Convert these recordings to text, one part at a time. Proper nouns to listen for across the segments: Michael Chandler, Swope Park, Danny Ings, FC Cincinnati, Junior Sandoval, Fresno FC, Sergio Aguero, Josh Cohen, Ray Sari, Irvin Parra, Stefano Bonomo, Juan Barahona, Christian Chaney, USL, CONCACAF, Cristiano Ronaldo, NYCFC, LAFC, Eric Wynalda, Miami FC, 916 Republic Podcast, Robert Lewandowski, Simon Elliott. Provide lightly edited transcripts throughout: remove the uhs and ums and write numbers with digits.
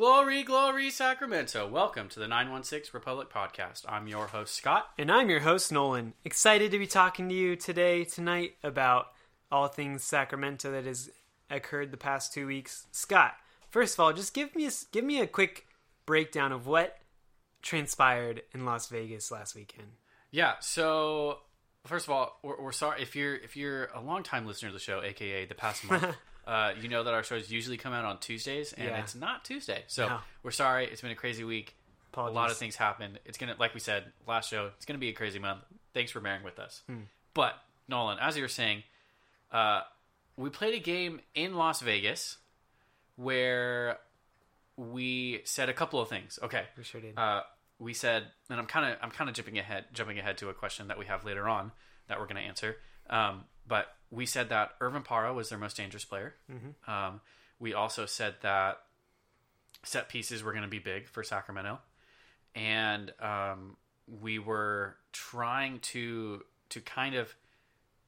Glory, glory, Sacramento. Welcome to the 916 Republic Podcast. I'm your host, Scott. And I'm your host, Nolan. Excited to be talking to you tonight about all things Sacramento that has occurred the past 2 weeks. Scott, first of all, just give me a quick breakdown of what transpired in Las Vegas last weekend. Yeah, so first of all, we're sorry if you're a longtime listener of the show, aka the past month. You know that our shows usually come out on Tuesdays, and It's not Tuesday. So We're sorry. It's been a crazy week. Apologies. A lot of things happened. It's going to, like we said last show, it's going to be a crazy month. Thanks for bearing with us. But, Nolan, as you were saying, we played a game in Las Vegas where we said a couple of things. Okay. We sure did. We said, and I'm kind of jumping ahead to a question that we have later on that we're going to answer. But we said that Irvin Parra was their most dangerous player. Mm-hmm. We also said that set pieces were going to be big for Sacramento. And we were trying to kind of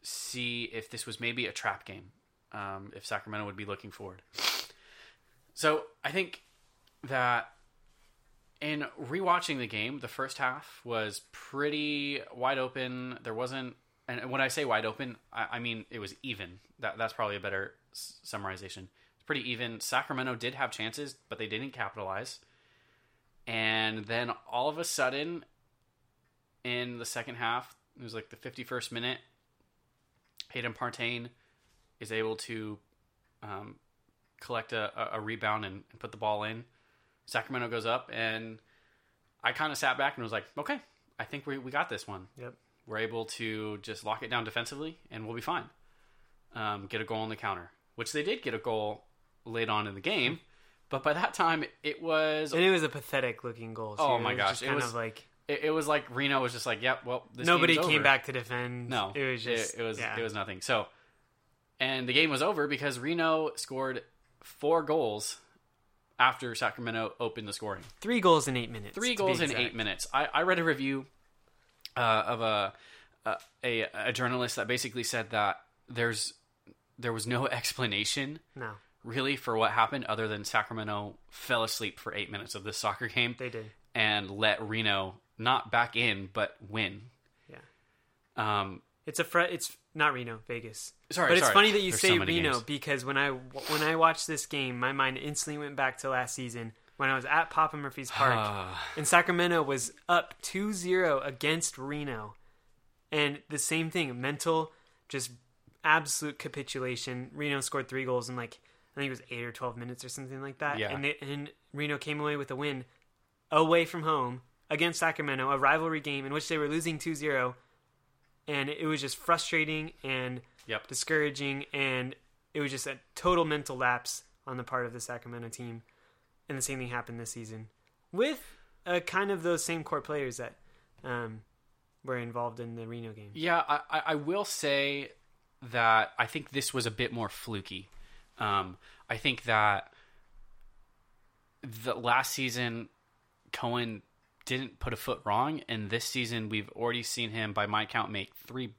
see if this was maybe a trap game, if Sacramento would be looking forward. So I think that in rewatching the game, the first half was pretty wide open. There wasn't... And when I say wide open, I mean it was even. That's probably a better summarization. It's pretty even. Sacramento did have chances, but they didn't capitalize. And then all of a sudden, in the second half, it was like the 51st minute, Hayden Partain is able to collect a rebound and put the ball in. Sacramento goes up, and I kind of sat back and was like, okay, I think we got this one. Yep. We're able to just lock it down defensively, and we'll be fine. Get a goal on the counter, which they did get a goal late on in the game, but by that time it was... And it was a pathetic-looking goal. Too. Oh my gosh. It was like Reno was just like, yep, well, this game's over. Nobody came back to defend. No. It was just... It was nothing. So, and the game was over because Reno scored 4 goals after Sacramento opened the scoring. 3 goals in 8 minutes. 3 goals in 8 minutes. I read a review... of a journalist that basically said that there was no explanation really for what happened other than Sacramento fell asleep for 8 minutes of this soccer game. They did. And let Reno not back in but win. Yeah. It's not Reno, Vegas. Sorry. It's funny that you There's say so Reno games. Because when I watched this game, my mind instantly went back to last season. When I was at Papa Murphy's Park, and Sacramento was up 2-0 against Reno. And the same thing, mental, just absolute capitulation. Reno scored 3 goals in I think it was 8 or 12 minutes or something like that. Yeah. And Reno came away with a win away from home against Sacramento, a rivalry game in which they were losing 2-0. And it was just frustrating and discouraging. And it was just a total mental lapse on the part of the Sacramento team. And the same thing happened this season with kind of those same core players that were involved in the Reno game. Yeah, I will say that I think this was a bit more fluky. I think that the last season, Cohen didn't put a foot wrong. And this season, we've already seen him, by my count, make 3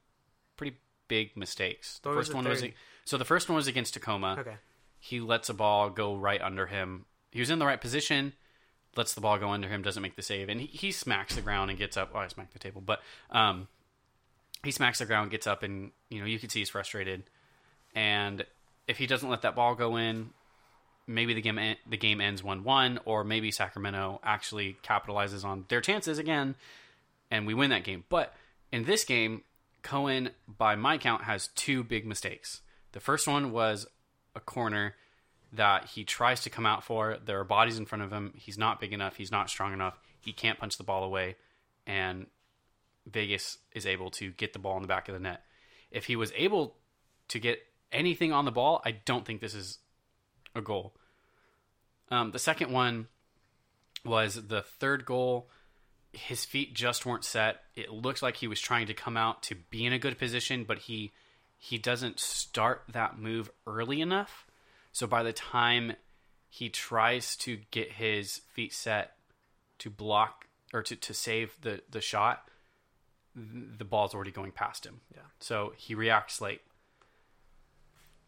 pretty big mistakes. The first one was against Tacoma. Okay. He lets a ball go right under him. He was in the right position, lets the ball go under him, doesn't make the save, and he smacks the ground and gets up. Oh, I smacked the table, but he smacks the ground, gets up, and you can see he's frustrated. And if he doesn't let that ball go in, maybe the game ends 1-1, or maybe Sacramento actually capitalizes on their chances again, and we win that game. But in this game, Cohen, by my count, has 2 big mistakes. The first one was a corner that he tries to come out for. There are bodies in front of him. He's not big enough. He's not strong enough. He can't punch the ball away. And Vegas is able to get the ball in the back of the net. If he was able to get anything on the ball, I don't think this is a goal. The second one was the third goal. His feet just weren't set. It looked like he was trying to come out to be in a good position, but he doesn't start that move early enough. So by the time he tries to get his feet set to block or to save the shot, the ball's already going past him. Yeah. So he reacts late.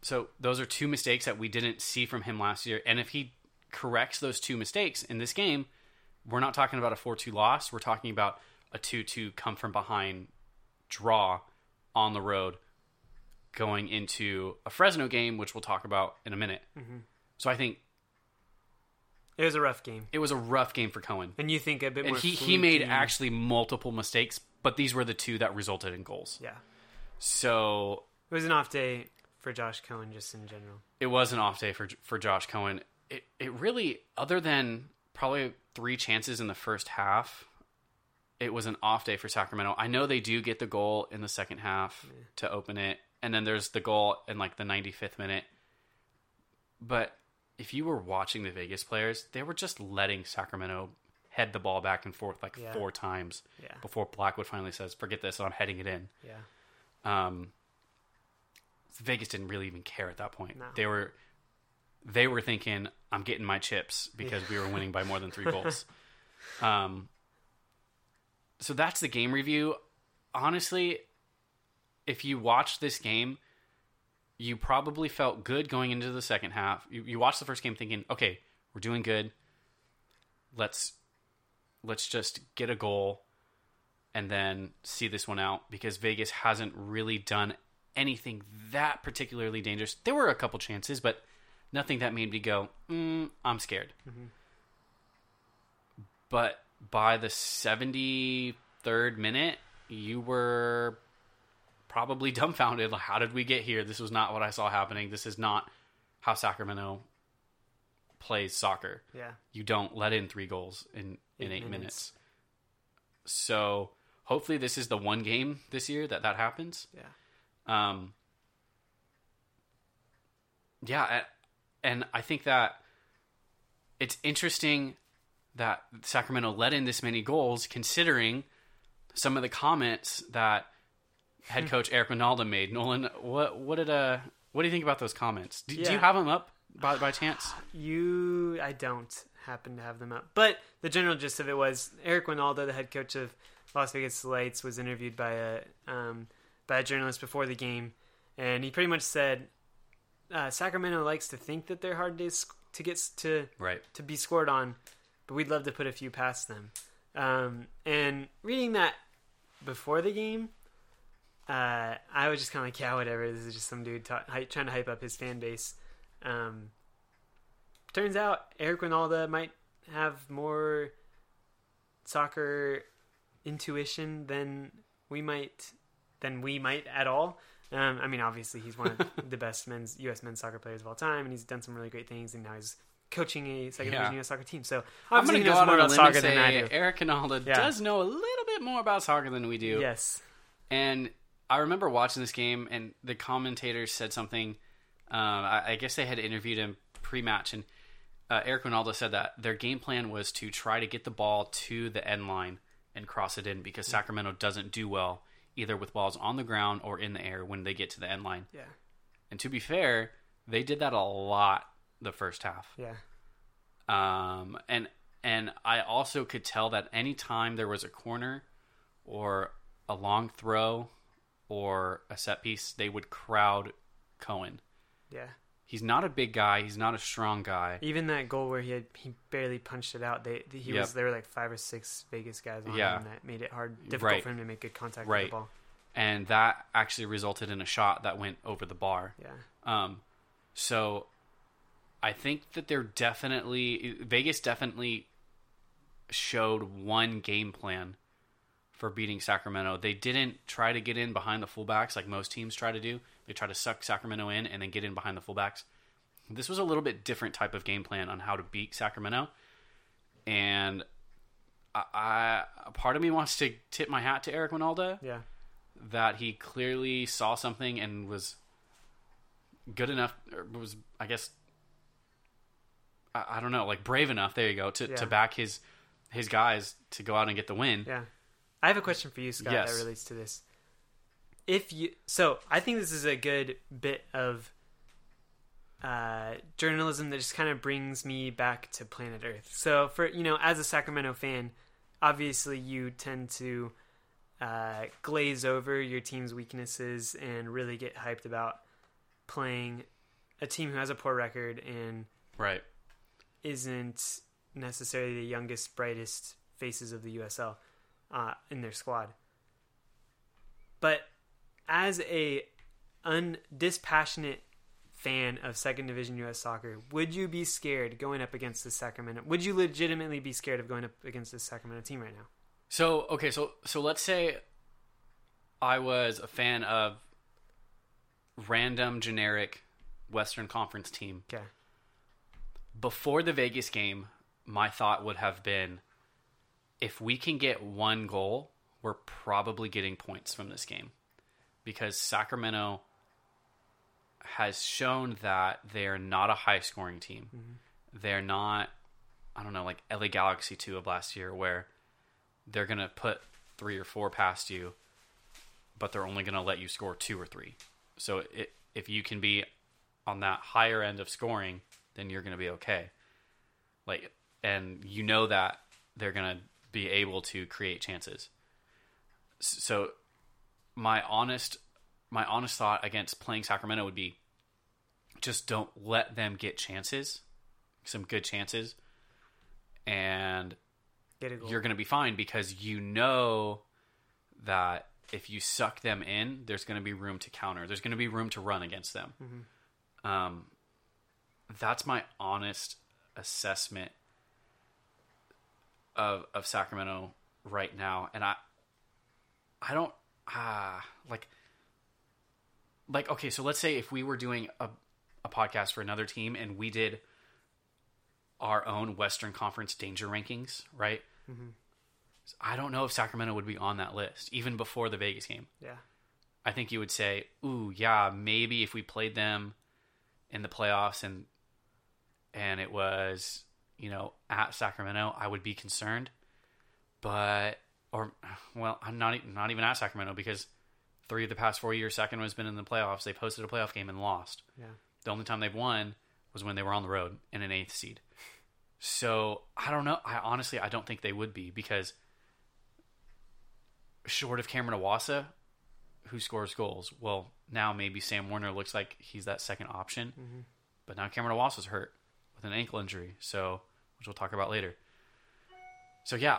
So those are 2 mistakes that we didn't see from him last year. And if he corrects those two mistakes in this game, we're not talking about a 4-2 loss. We're talking about a 2-2 come from behind draw on the road going into a Fresno game, which we'll talk about in a minute. Mm-hmm. So I think it was a rough game. It was a rough game for Cohen. And you think a bit more. And he made actually multiple mistakes, but these were the two that resulted in goals. Yeah. So it was an off day for Josh Cohen, just in general. It was an off day for Josh Cohen. It really, other than probably 3 chances in the first half, it was an off day for Sacramento. I know they do get the goal in the second half to open it. And then there's the goal in like the 95th minute. But if you were watching the Vegas players, they were just letting Sacramento head the ball back and forth like 4 times before Blackwood finally says, forget this, I'm heading it in. Yeah. Vegas didn't really even care at that point. No. They were thinking, I'm getting my chips because we were winning by more than 3 goals. So that's the game review. Honestly, if you watched this game, you probably felt good going into the second half. You watched the first game thinking, okay, we're doing good. Let's just get a goal and then see this one out, because Vegas hasn't really done anything that particularly dangerous. There were a couple chances, but nothing that made me go, I'm scared. Mm-hmm. But by the 73rd minute, you were probably dumbfounded. Like, how did we get here? This was not what I saw happening. This is not how Sacramento plays soccer. Yeah. You don't let in 3 goals in 8 minutes. So hopefully this is the one game this year that happens. Yeah. Yeah. And I think that it's interesting that Sacramento let in this many goals, considering some of the comments that head coach Eric Wynalda made. Nolan, what do you think about those comments? Do you have them up by chance? I don't happen to have them up, but the general gist of it was Eric Wynalda, the head coach of Las Vegas Lights, was interviewed by a journalist before the game, and he pretty much said Sacramento likes to think that they're hard to get to be scored on, but we'd love to put a few past them. And reading that before the game, I was just kind of like, yeah, whatever. This is just some dude trying to hype up his fan base. Turns out Eric Wynalda might have more soccer intuition than we might at all. I mean, obviously he's one of the best U.S. men's soccer players of all time, and he's done some really great things, and now he's coaching a second division U.S. soccer team. So I'm going to go out on a limb and say Eric Wynalda does know a little bit more about soccer than we do. Yes. And I remember watching this game, and the commentators said something. I guess they had interviewed him pre-match, and Eric Wynalda said that their game plan was to try to get the ball to the end line and cross it in, because Sacramento doesn't do well either with balls on the ground or in the air when they get to the end line. Yeah. And to be fair, they did that a lot the first half. Yeah. And I also could tell that anytime there was a corner or a long throw or a set piece, they would crowd Cohen. Yeah. He's not a big guy. He's not a strong guy. Even that goal where he barely punched it out, there were like 5 or 6 Vegas guys on him that made it difficult for him to make good contact with the ball. And that actually resulted in a shot that went over the bar. Yeah. So I think that Vegas definitely showed one game plan for beating Sacramento. They didn't try to get in behind the fullbacks like most teams try to do. They try to suck Sacramento in and then get in behind the fullbacks. This was a little bit different type of game plan on how to beat Sacramento. And I part of me wants to tip my hat to Eric Wynalda. Yeah. That he clearly saw something and was good enough, or was, I guess, I don't know, like brave enough, there you go, to back his guys to go out and get the win. Yeah. I have a question for you, Scott, that relates to this. So I think this is a good bit of journalism that just kind of brings me back to planet Earth. So, as a Sacramento fan, obviously you tend to glaze over your team's weaknesses and really get hyped about playing a team who has a poor record and isn't necessarily the youngest, brightest faces of the USL in their squad. But as a dispassionate fan of second division U.S. soccer, would you be scared going up against the Sacramento? Would you legitimately be scared of going up against the Sacramento team right now? So let's say I was a fan of random generic Western Conference team. Okay. Before the Vegas game, my thought would have been, if we can get one goal, we're probably getting points from this game, because Sacramento has shown that they're not a high-scoring team. Mm-hmm. They're not, I don't know, like LA Galaxy 2 of last year, where they're going to put 3 or 4 past you, but they're only going to let you score 2 or 3. So if you can be on that higher end of scoring, then you're going to be okay. Like, and you know that they're going to be able to create chances. So my honest thought against playing Sacramento would be, just don't let them get chances, some good chances, and get a goal. You're going to be fine, because you know that if you suck them in, there's going to be room to counter. There's going to be room to run against them. Mm-hmm. That's my honest assessment of Sacramento right now. And I don't, like, okay, so let's say if we were doing a podcast for another team and we did our own Western Conference danger rankings, right? Mm-hmm. I don't know if Sacramento would be on that list, even before the Vegas game. Yeah. I think you would say, ooh, yeah, maybe if we played them in the playoffs and it was, you know, at Sacramento, I would be concerned. But, or, well, I'm not even at Sacramento, because 3 of the past 4 years, Sacramento has been in the playoffs. They've hosted a playoff game and lost. Yeah. The only time they've won was when they were on the road in an 8th seed. So, I don't know. I don't think they would be, because short of Cameron Iwasa, who scores goals? Well, now maybe Sam Werner looks like he's that second option. Mm-hmm. But now Cameron Iwasa's hurt with an ankle injury, so, which we'll talk about later. So, yeah,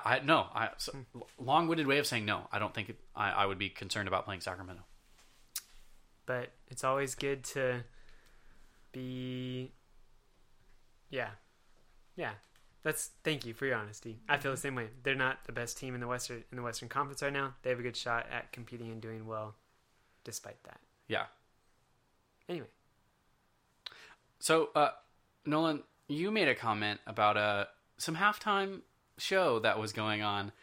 long-winded way of saying no. I don't think I would be concerned about playing Sacramento. But it's always good to be... Yeah. Thank you for your honesty. I feel the same way. They're not the best team in the Western Conference right now. They have a good shot at competing and doing well despite that. Yeah. Anyway. So, Nolan, you made a comment about some halftime show that was going on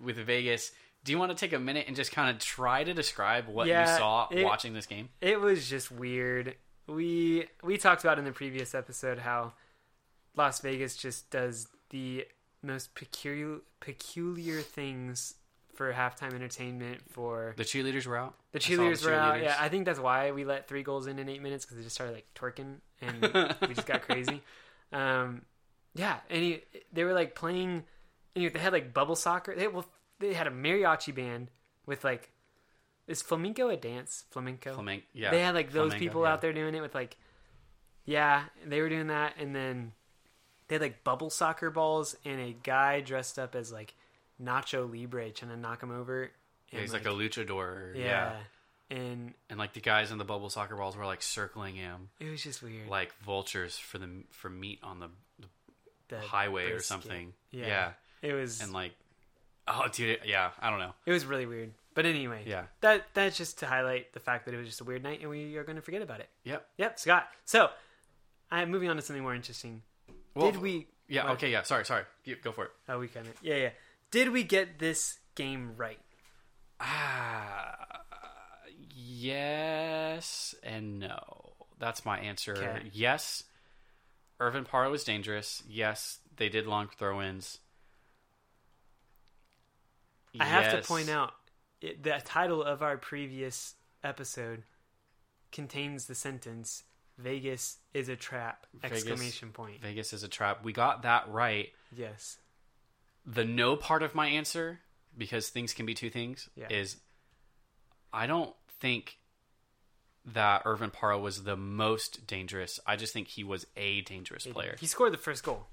with Vegas. Do you want to take a minute and just kind of try to describe what you saw watching this game? It was just weird. We talked about in the previous episode how Las Vegas just does the most peculiar things for halftime entertainment. For the cheerleaders were out. The cheerleaders were out. Yeah, I think that's why we let 3 goals in 8 minutes, because they just started like twerking and we just got crazy. Yeah, and they were like playing. And they had like bubble soccer. They had a mariachi band with like, is flamenco a dance? Flamenco. Yeah. They had like those people out there doing it with like, yeah, they were doing that, and then they had like bubble soccer balls, and a guy dressed up as like Nacho Libre trying to knock him over. Yeah, he's like a luchador. Yeah. And like the guys in the bubble soccer balls were like circling him. It was just weird. Like vultures for meat on the highway brisket or something. Yeah. It was, and like, oh dude, yeah, I don't know. It was really weird. But anyway, yeah, that's just to highlight the fact that it was just a weird night, and we are going to forget about it. Yep, Scott. So, I'm moving on to something more interesting. Well, did we? Yeah. What? Okay. Yeah. Sorry. Go for it. Oh, we kind of. Yeah. Did we get this game right? Yes and no. That's my answer. Okay. Yes, Irvin Parra was dangerous. Yes, they did long throw-ins. Yes. I have to point out, the title of our previous episode contains the sentence, Vegas is a trap, !! Vegas is a trap. We got that right. Yes. The no part of my answer, because things can be two things, is I don't think that Irvin Parra was the most dangerous. I just think he was a dangerous player. He scored the first goal.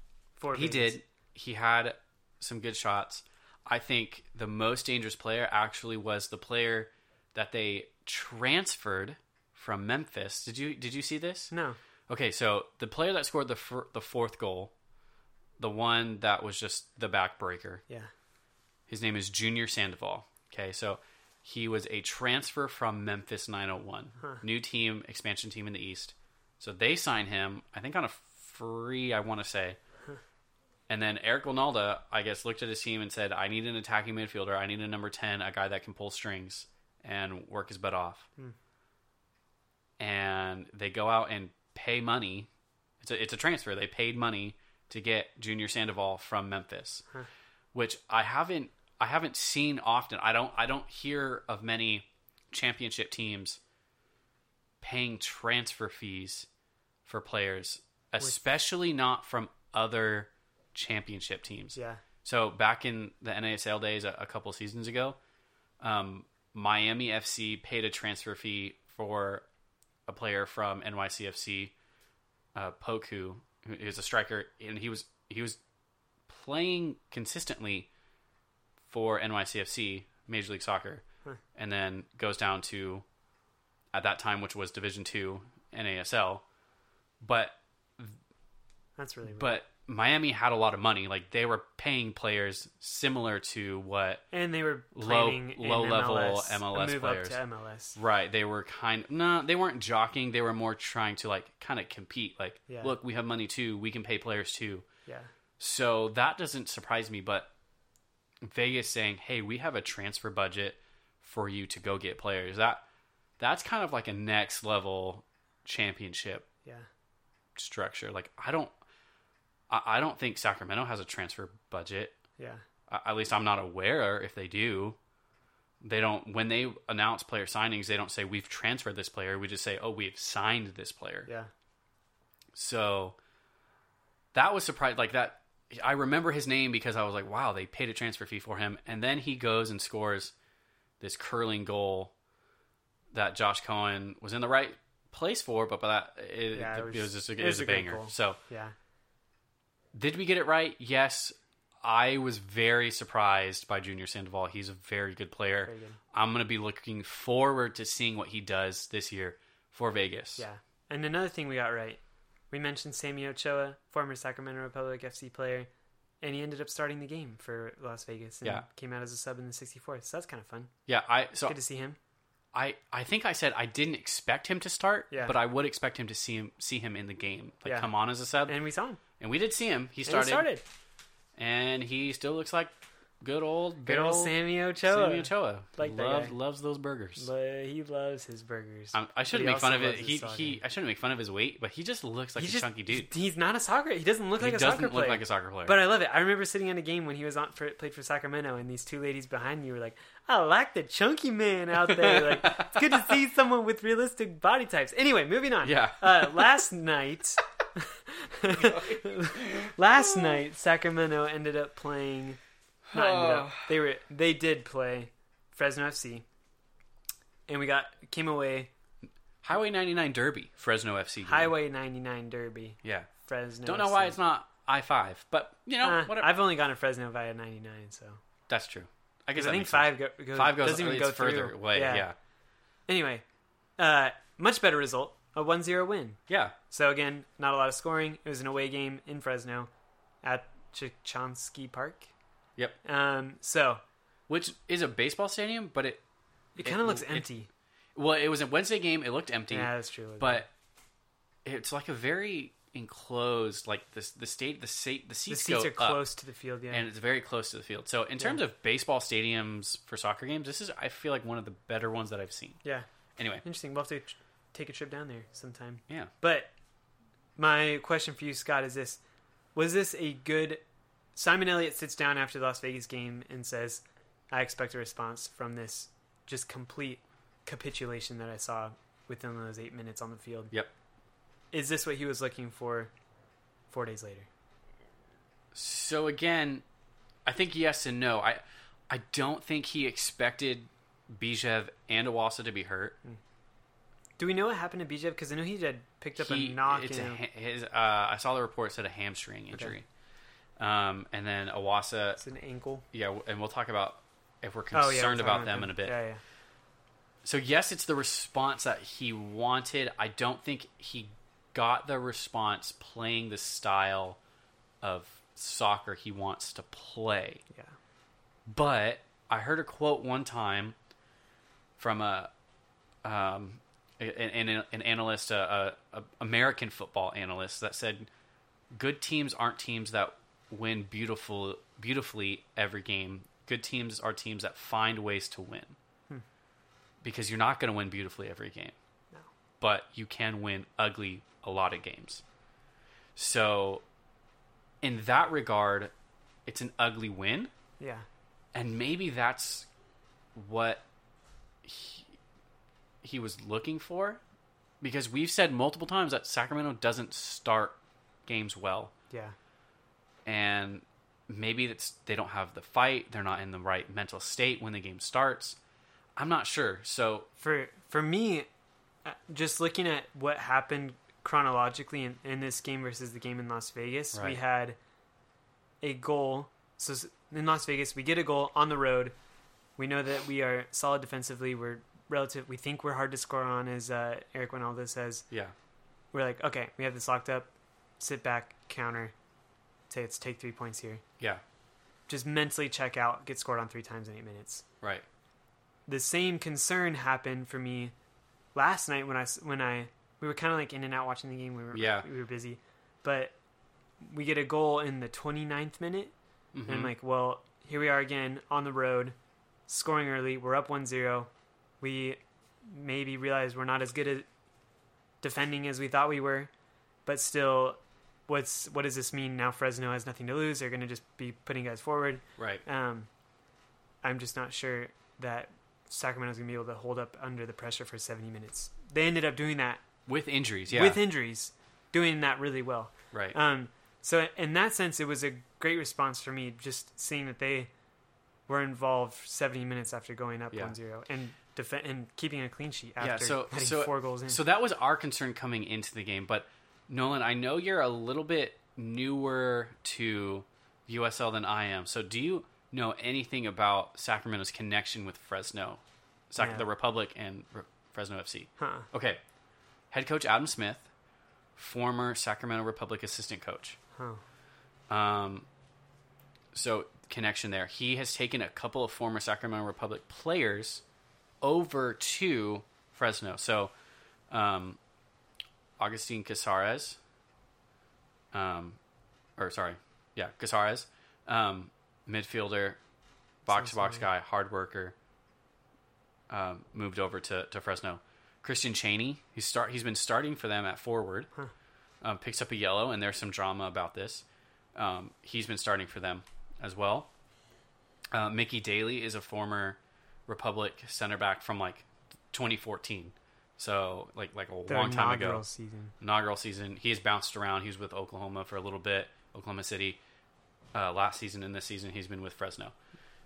He did. He had some good shots. I think the most dangerous player actually was the player that they transferred from Memphis. Did you see this? No. Okay, so the player that scored the fourth goal, the one that was just the backbreaker. Yeah. His name is Junior Sandoval. Okay, so he was a transfer from Memphis 901. Huh. New team, expansion team in the East. So they sign him, I think on a free, I want to say. Huh. And then Eric Wynalda, I guess, looked at his team and said, I need an attacking midfielder. I need a number 10, a guy that can pull strings and work his butt off. Hmm. And they go out and pay money. It's a transfer. They paid money to get Junior Sandoval from Memphis, huh. Which I haven't seen often. I don't hear of many championship teams paying transfer fees for players, especially not from other championship teams. Yeah. So back in the NASL days, a couple seasons ago, Miami FC paid a transfer fee for a player from NYCFC, Poku, who is a striker, and he was playing consistently for NYCFC, Major League Soccer, huh. And then goes down to, at that time, which was Division II NASL. But that's really weird. But Miami had a lot of money. Like, they were paying players similar to what, and they were low level MLS move players up to MLS. Right. They were they weren't jockeying. They were more trying to compete. Like, yeah. Look, we have money too. We can pay players too. Yeah. So that doesn't surprise me. But Vegas saying, "Hey, we have a transfer budget for you to go get players." That's kind of like a next level championship. Yeah. Structure. Like, I don't think Sacramento has a transfer budget. Yeah. At least I'm not aware if they do. They don't, when they announce player signings, they don't say we've transferred this player. We just say, oh, we've signed this player. Yeah. So that was surprising. Like that, I remember his name because I was like, wow, they paid a transfer fee for him. And then he goes and scores this curling goal that Josh Cohen was in the right place for, but by that, it was a banger. So yeah. Did we get it right? Yes. I was very surprised by Junior Sandoval. He's a very good player. Very good. I'm going to be looking forward to seeing what he does this year for Vegas. Yeah. And another thing we got right, we mentioned Sammy Ochoa, former Sacramento Republic FC player, and he ended up starting the game for Las Vegas and came out as a sub in the 64th. So that's kind of fun. Yeah. Good to see him. I think I said I didn't expect him to start, but I would expect him to see him in the game, come on as a sub. And we saw him. And we did see him. He started. And he still looks like good old Sammy Ochoa. Sammy Ochoa. Loves those burgers. He loves his burgers. I shouldn't make fun of it. I shouldn't make fun of his weight, but he just looks like a chunky dude. He's not a soccer. He doesn't look like a soccer player. He doesn't look like a soccer player. But I love it. I remember sitting in a game when he was played for Sacramento, and these two ladies behind me were like, I like the chunky man out there. Like, it's good to see someone with realistic body types. Anyway, moving on. Yeah. Last night, Sacramento ended up playing. They did play Fresno FC, and we came away. Highway 99 Derby, Fresno FC. Game. Highway 99 Derby. Yeah. Fresno. Don't know why it's not I-5, but you know whatever. I've only gone to Fresno via 99, so that's true. I guess I think five goes further away. Yeah. Anyway, much better result. A 1-0 win. Yeah. So, again, not a lot of scoring. It was an away game in Fresno at Chukchansi Park. Yep. Which is a baseball stadium, but it kind of looks empty. It was a Wednesday game. It looked empty. Yeah, that's true. But it's like a very enclosed, like the seats are close to the field, yeah. And it's very close to the field. So, in terms of baseball stadiums for soccer games, this is, I feel like, one of the better ones that I've seen. Yeah. Anyway. Interesting. We'll have to take a trip down there sometime. Yeah. But my question for you, Scott, is this. Was this a good... Simon Elliott sits down after the Las Vegas game and says, I expect a response from this just complete capitulation that I saw within those 8 minutes on the field. Yep. Is this what he was looking for 4 days later? So, again, I think yes and no. I don't think he expected Bijev and Iwasa to be hurt. Mm. Do we know what happened to BJ? Because I know he had picked up a knock. I saw the report said a hamstring injury. Okay. And then Iwasa. It's an ankle. Yeah, and we'll talk about if we're concerned about them in a bit. Yeah. So, yes, it's the response that he wanted. I don't think he got the response playing the style of soccer he wants to play. Yeah. But I heard a quote one time from an analyst, an American football analyst, that said, "Good teams aren't teams that win beautifully every game. Good teams are teams that find ways to win." Because you're not going to win beautifully every game. No. But you can win ugly a lot of games. So, in that regard, it's an ugly win. Yeah. And maybe that's what he was looking for. Because we've said multiple times that Sacramento doesn't start games well. Yeah. And maybe they don't have the fight. They're not in the right mental state when the game starts. I'm not sure. So for me, just looking at what happened chronologically in this game versus the game in Las Vegas, right. We had a goal. So in Las Vegas, we get a goal on the road. We know that we are solid defensively. We think we're hard to score on, as Eric Wynalda says. Yeah. We're like, okay, we have this locked up. Sit back, counter. Let's take 3 points here. Yeah. Just mentally check out. Get scored on 3 times in 8 minutes. Right. The same concern happened for me last night when we were kind of like in and out watching the game. We were busy, but we get a goal in the 29th minute. Mm-hmm. And I'm like, well, here we are again on the road, scoring early. We're up 1-0. We maybe realize we're not as good at defending as we thought we were, but still, what does this mean? Now Fresno has nothing to lose. They're going to just be putting guys forward. Right. I'm just not sure that Sacramento's going to be able to hold up under the pressure for 70 minutes. They ended up doing that. With injuries, yeah. With injuries, doing that really well. Right. So in that sense, it was a great response for me, just seeing that they were involved 70 minutes after going up 1-0 and keeping a clean sheet after getting 4 goals in. So that was our concern coming into the game. But, Nolan, I know you're a little bit newer to USL than I am. So do you know anything about Sacramento's connection with Fresno, the Republic, and Fresno FC? Huh. Okay. Head coach Adam Smith, former Sacramento Republic assistant coach. Huh. So connection there. He has taken a couple of former Sacramento Republic players over to Fresno. So Agustin Casares, Casares, midfielder, box-to-box guy, hard worker, moved over to Fresno. Christian Chaney, he's been starting for them at forward, picks up a yellow, and there's some drama about this. He's been starting for them as well. Mickey Daly is a former Republic center back from, 2014. So, a long time ago. Inaugural season. He has bounced around. He was with Oklahoma for a little bit, Oklahoma City. Last season and this season, he's been with Fresno.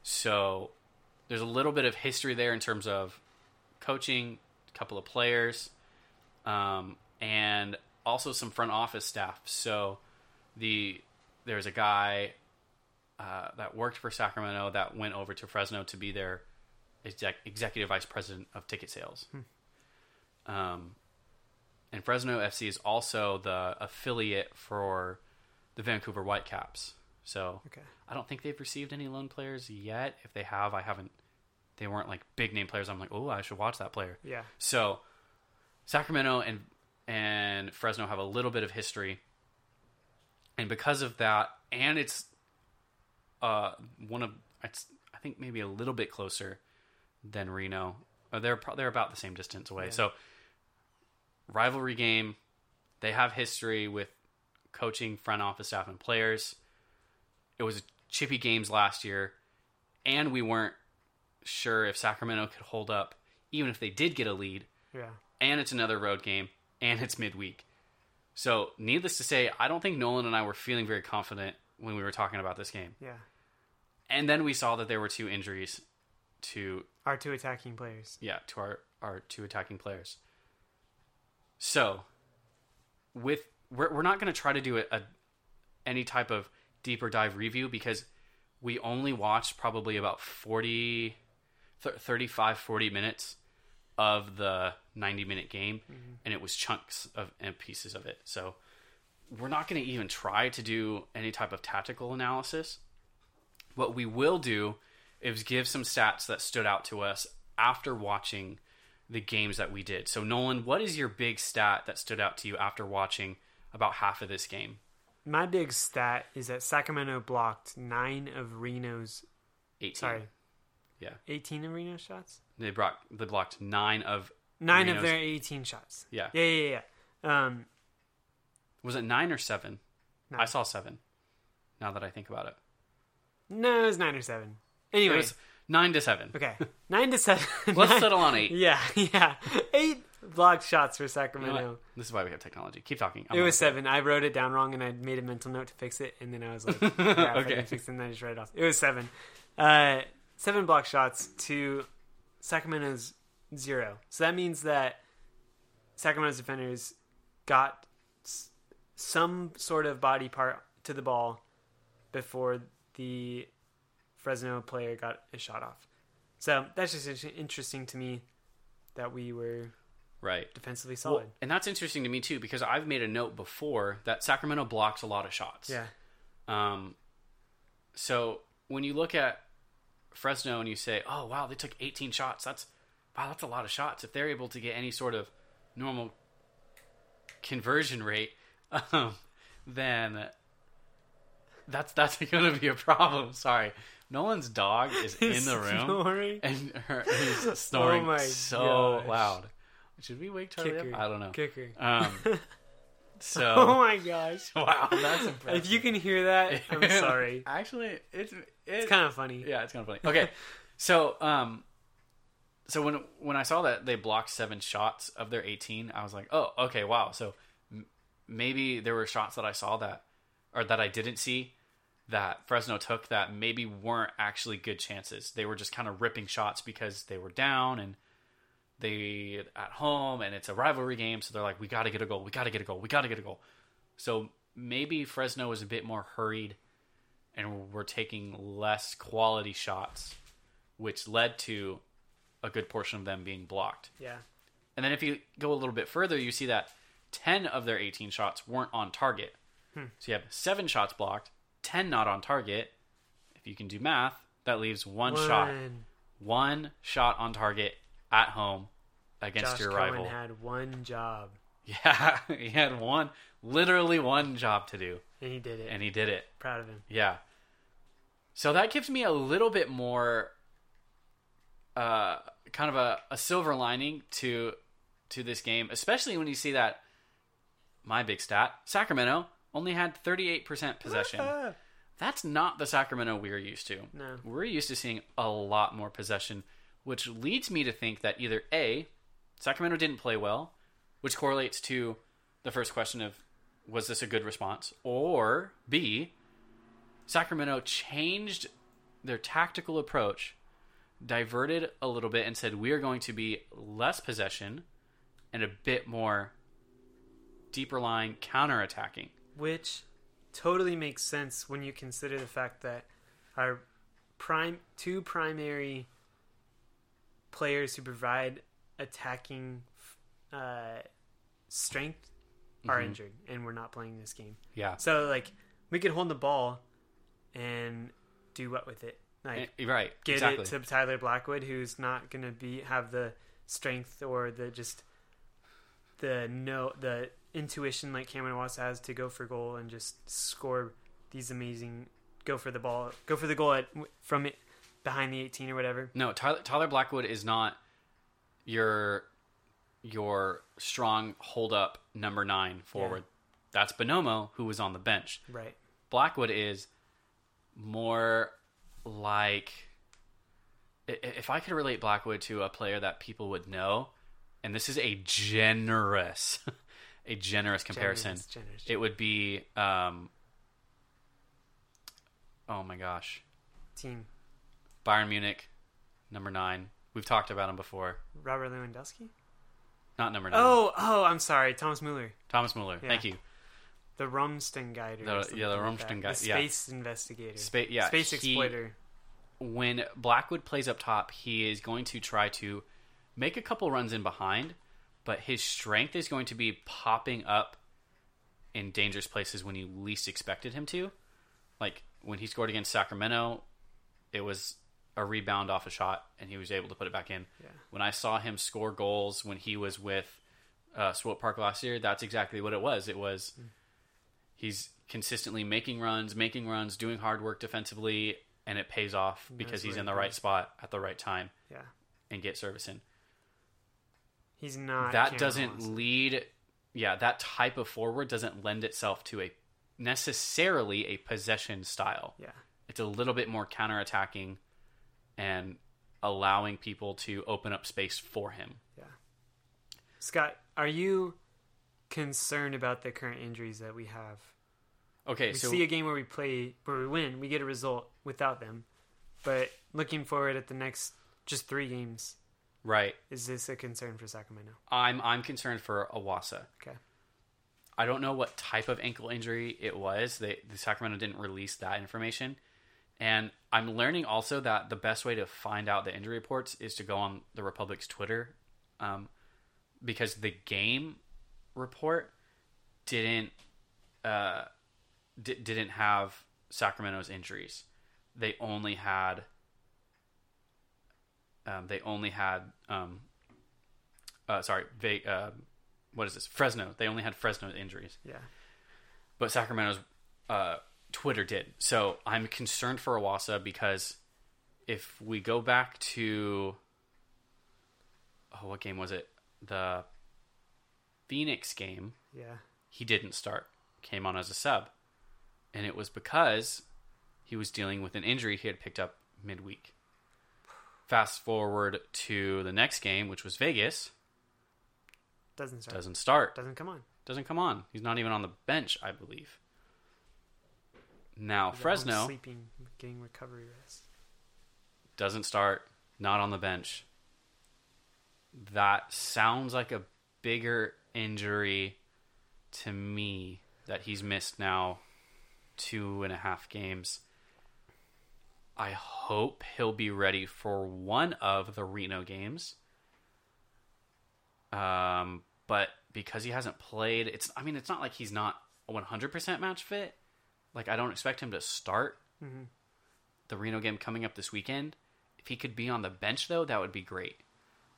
So there's a little bit of history there in terms of coaching, a couple of players, and also some front office staff. So there's a guy that worked for Sacramento that went over to Fresno to be their executive vice president of ticket sales. And Fresno FC is also the affiliate for the Vancouver Whitecaps. So okay. I don't think they've received any loan players yet. If they have, I haven't. They weren't big name players. I'm like, oh, I should watch that player. Yeah. So Sacramento and Fresno have a little bit of history, and because of that, and it's I think maybe a little bit closer than Reno. They're about the same distance away. Yeah. So rivalry game. They have history with coaching, front office staff, and players. It was chippy games last year, and we weren't sure if Sacramento could hold up, even if they did get a lead. Yeah. And it's another road game, and it's midweek. So, needless to say, I don't think Nolan and I were feeling very confident when we were talking about this game. Yeah. And then we saw that there were 2 injuries to... Our 2 attacking players. Yeah, to our 2 attacking players. So, we're not going to try to do any type of deeper dive review because we only watched probably about 40 minutes of the 90-minute game, and it was chunks of and pieces of it. So we're not going to even try to do any type of tactical analysis. What we will do is give some stats that stood out to us after watching the games that we did. So, Nolan, what is your big stat that stood out to you after watching about half of this game? My big stat is that Sacramento blocked 9 of Reno's... 18. Sorry. Yeah. 18 of Reno's shots? They blocked 9 of... 9 Reno's... of their 18 shots. Yeah. Yeah. Was it 9 or 7? 9. I saw 7, now that I think about it. No, it was 9 or 7. Anyway. It was 9 to 7. Okay. 9 to 7. Let's settle on 8. Yeah. 8 blocked shots for Sacramento. You know, this is why we have technology. Keep talking. It was 7. I wrote it down wrong, and I made a mental note to fix it, and then I was like, yeah, okay. I didn't fix it, and I just read it off. It was 7. 7 block shots to Sacramento's 0. So that means that Sacramento's defenders got some sort of body part to the ball before the Fresno player got a shot off. So that's just interesting to me that we were right defensively solid. Well, and that's interesting to me too, because I've made a note before that Sacramento blocks a lot of shots. Yeah. So when you look at Fresno and you say, oh, wow, they took 18 shots. That's a lot of shots. If they're able to get any sort of normal conversion rate, then that's going to be a problem. Sorry. Nolan's dog is in the room and he's snoring so loud. Should we wake Charlie up? I don't know. Kicker. So. Oh my gosh! Wow, that's impressive. If you can hear that, I'm sorry. Actually, it's kind of funny. Yeah, it's kind of funny. Okay, so when I saw that they blocked 7 shots of their 18, I was like, oh, okay, wow. So maybe there were shots that I saw that, or that I didn't see, that Fresno took that maybe weren't actually good chances. They were just kind of ripping shots because they were down and they at home, and it's a rivalry game, so they're like, we got to get a goal. So maybe Fresno was a bit more hurried and we're taking less quality shots, which led to a good portion of them being blocked. Yeah. And then if you go a little bit further, you see that 10 of their 18 shots weren't on target. So you have 7 shots blocked, 10 not on target. If you can do math, that leaves one shot on target at home against Josh your rival. Cohen had one job. Yeah, he had literally one job to do. And he did it. Proud of him. Yeah. So that gives me a little bit more kind of a silver lining to this game, especially when you see that my big stat, Sacramento only had 38% possession. That's not the Sacramento we're used to. No. We're used to seeing a lot more possession, which leads me to think that either A, Sacramento didn't play well, which correlates to the first question of, was this a good response? Or B, Sacramento changed their tactical approach, diverted a little bit, and said, we are going to be less possession and a bit more deeper line counterattacking. Which totally makes sense when you consider the fact that our two primary players who provide attacking strength are injured, and we're not playing this game. Yeah. So, like, we could hold the ball and do what with it? Like, right. Get exactly. It to Tyler Blackwood, who's not going to have the strength or the intuition like Cameron Iwasa has to go for goal and just score these amazing go for the goal from it. Behind the 18 or whatever. No, Tyler Blackwood is not your strong hold up number 9 forward. Yeah. That's Bonomo, who was on the bench. Right. Blackwood is more like, if I could relate Blackwood to a player that people would know, and this is a generous comparison. Generous. It would be oh my gosh. Team. Bayern Munich, number 9. We've talked about him before. Robert Lewandowski? Not number 9. Oh, I'm sorry. Thomas Mueller. Yeah. Thank you. The Rumstenguider. The Rumstenguider. The space investigator. Space exploiter. When Blackwood plays up top, he is going to try to make a couple runs in behind, but his strength is going to be popping up in dangerous places when you least expected him to. Like when he scored against Sacramento, it was a rebound off a shot and he was able to put it back in. Yeah. When I saw him score goals when he was with Swope Park last year, that's exactly what it was. He's consistently making runs, doing hard work defensively, and it pays off because he's in the right spot at the right time. Yeah. And get service in. He's not. That doesn't lead. Yeah, that type of forward doesn't lend itself to necessarily a possession style. Yeah. It's a little bit more counterattacking and allowing people to open up space for him. Yeah. Scott, are you concerned about the current injuries that we have? Okay, we see a game where we win, we get a result without them. But looking forward at the next just 3 games. Right. Is this a concern for Sacramento? I'm concerned for Iwasa. Okay. I don't know what type of ankle injury it was. The Sacramento didn't release that information. And I'm learning also that the best way to find out the injury reports is to go on the Republic's Twitter, because the game report didn't have Sacramento's injuries. Fresno. They only had Fresno's injuries. Yeah. But Sacramento's Twitter did. So I'm concerned for Iwasa because if we go back to... Oh, what game was it? The Phoenix game. Yeah. He didn't start. Came on as a sub. And it was because he was dealing with an injury he had picked up midweek. Fast forward to the next game, which was Vegas. Doesn't start. Doesn't come on. He's not even on the bench, I believe. Now, Fresno. Sleeping, getting recovery rest. Doesn't start. Not on the bench. That sounds like a bigger injury to me that he's missed now 2.5 games. I hope he'll be ready for one of the Reno games. But because he hasn't played, it's not like he's not 100% match fit. Like, I don't expect him to start the Reno game coming up this weekend. If he could be on the bench, though, that would be great.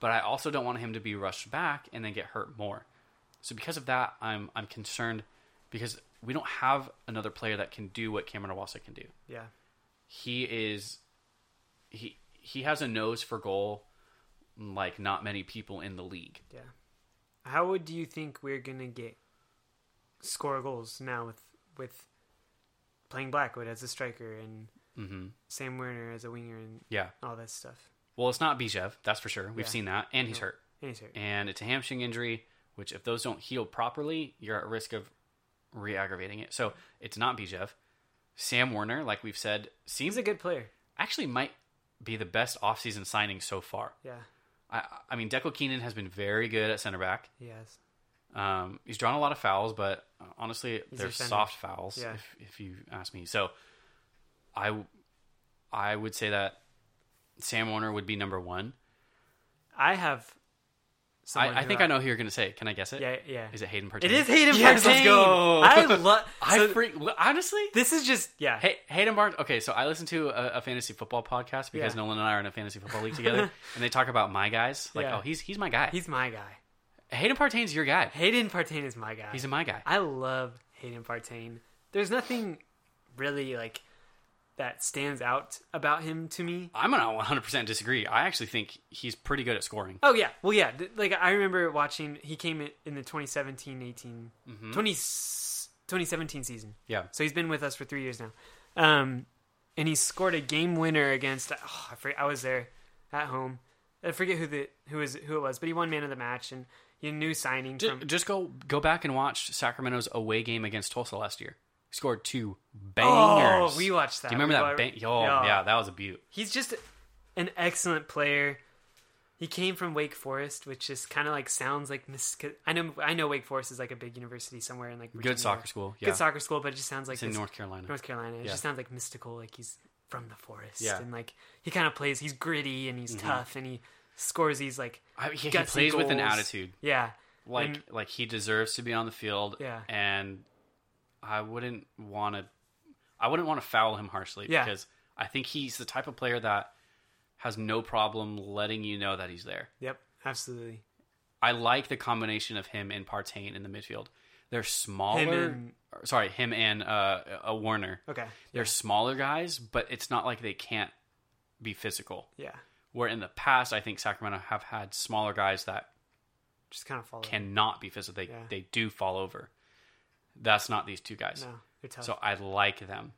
But I also don't want him to be rushed back and then get hurt more. So because of that, I'm concerned because we don't have another player that can do what Cameron Iwasa can do. Yeah. He has a nose for goal like not many people in the league. Yeah. How do you think we're going to score goals now with playing Blackwood as a striker and Sam Werner as a winger and all that stuff? Well, it's not Bijev, that's for sure. We've seen that. And he's hurt. And it's a hamstring injury, which if those don't heal properly, you're at risk of re-aggravating it. So it's not Bijev. Sam Werner, like we've said, seems a good player. Actually might be the best offseason signing so far. Yeah. I mean, Dekel Keinan has been very good at center back. He has. He's drawn a lot of fouls, but honestly, they're soft fouls, if you ask me. So I would say that Sam Werner would be number 1. I have... I think I know who you're going to say. Can I guess it? Yeah. Is it Hayden Partain? It is Hayden Partain. Let's go. Honestly, this is just... Yeah. Hey, Hayden Partain. Okay, so I listen to a fantasy football podcast because Nolan and I are in a fantasy football league together, and they talk about my guys. Like, he's my guy. He's my guy. Hayden Partain's your guy. Hayden Partain is my guy. He's my guy. I love Hayden Partain. There's nothing really, like, that stands out about him to me. I'm going to 100% disagree. I actually think he's pretty good at scoring. Oh, yeah. Well, yeah. Like, I remember watching... He came in the 2017-18... 2017 season. Yeah. So he's been with us for 3 years now. And he scored a game winner against... Oh, I forget. I was there at home. I forget who it was, but he won man of the match, and he had a new signing from... Just go back and watch Sacramento's away game against Tulsa last year. Scored 2 bangers. Oh, we watched that. Do you remember that? That was a beaut. He's just an excellent player. He came from Wake Forest, which is kind of like sounds like I know Wake Forest is like a big university somewhere in like Virginia. Good soccer school. Yeah. Good soccer school, but it just sounds like it's in North Carolina. It just sounds like mystical, like he's from the forest. Yeah. And like he kind of plays, he's gritty and he's tough and he scores these like he plays goals with an attitude. Yeah. Like he deserves to be on the field. Yeah. And I wouldn't want to foul him harshly because I think he's the type of player that has no problem letting you know that he's there. Yep, absolutely. I like the combination of him and Partain in the midfield. They're smaller. Him and Werner. Okay. They're smaller guys, but it's not like they can't be physical. Yeah. Where in the past, I think Sacramento have had smaller guys that just kind of fall cannot over. Be physical. They do fall over. That's not these two guys. No, they're tough. So I like them.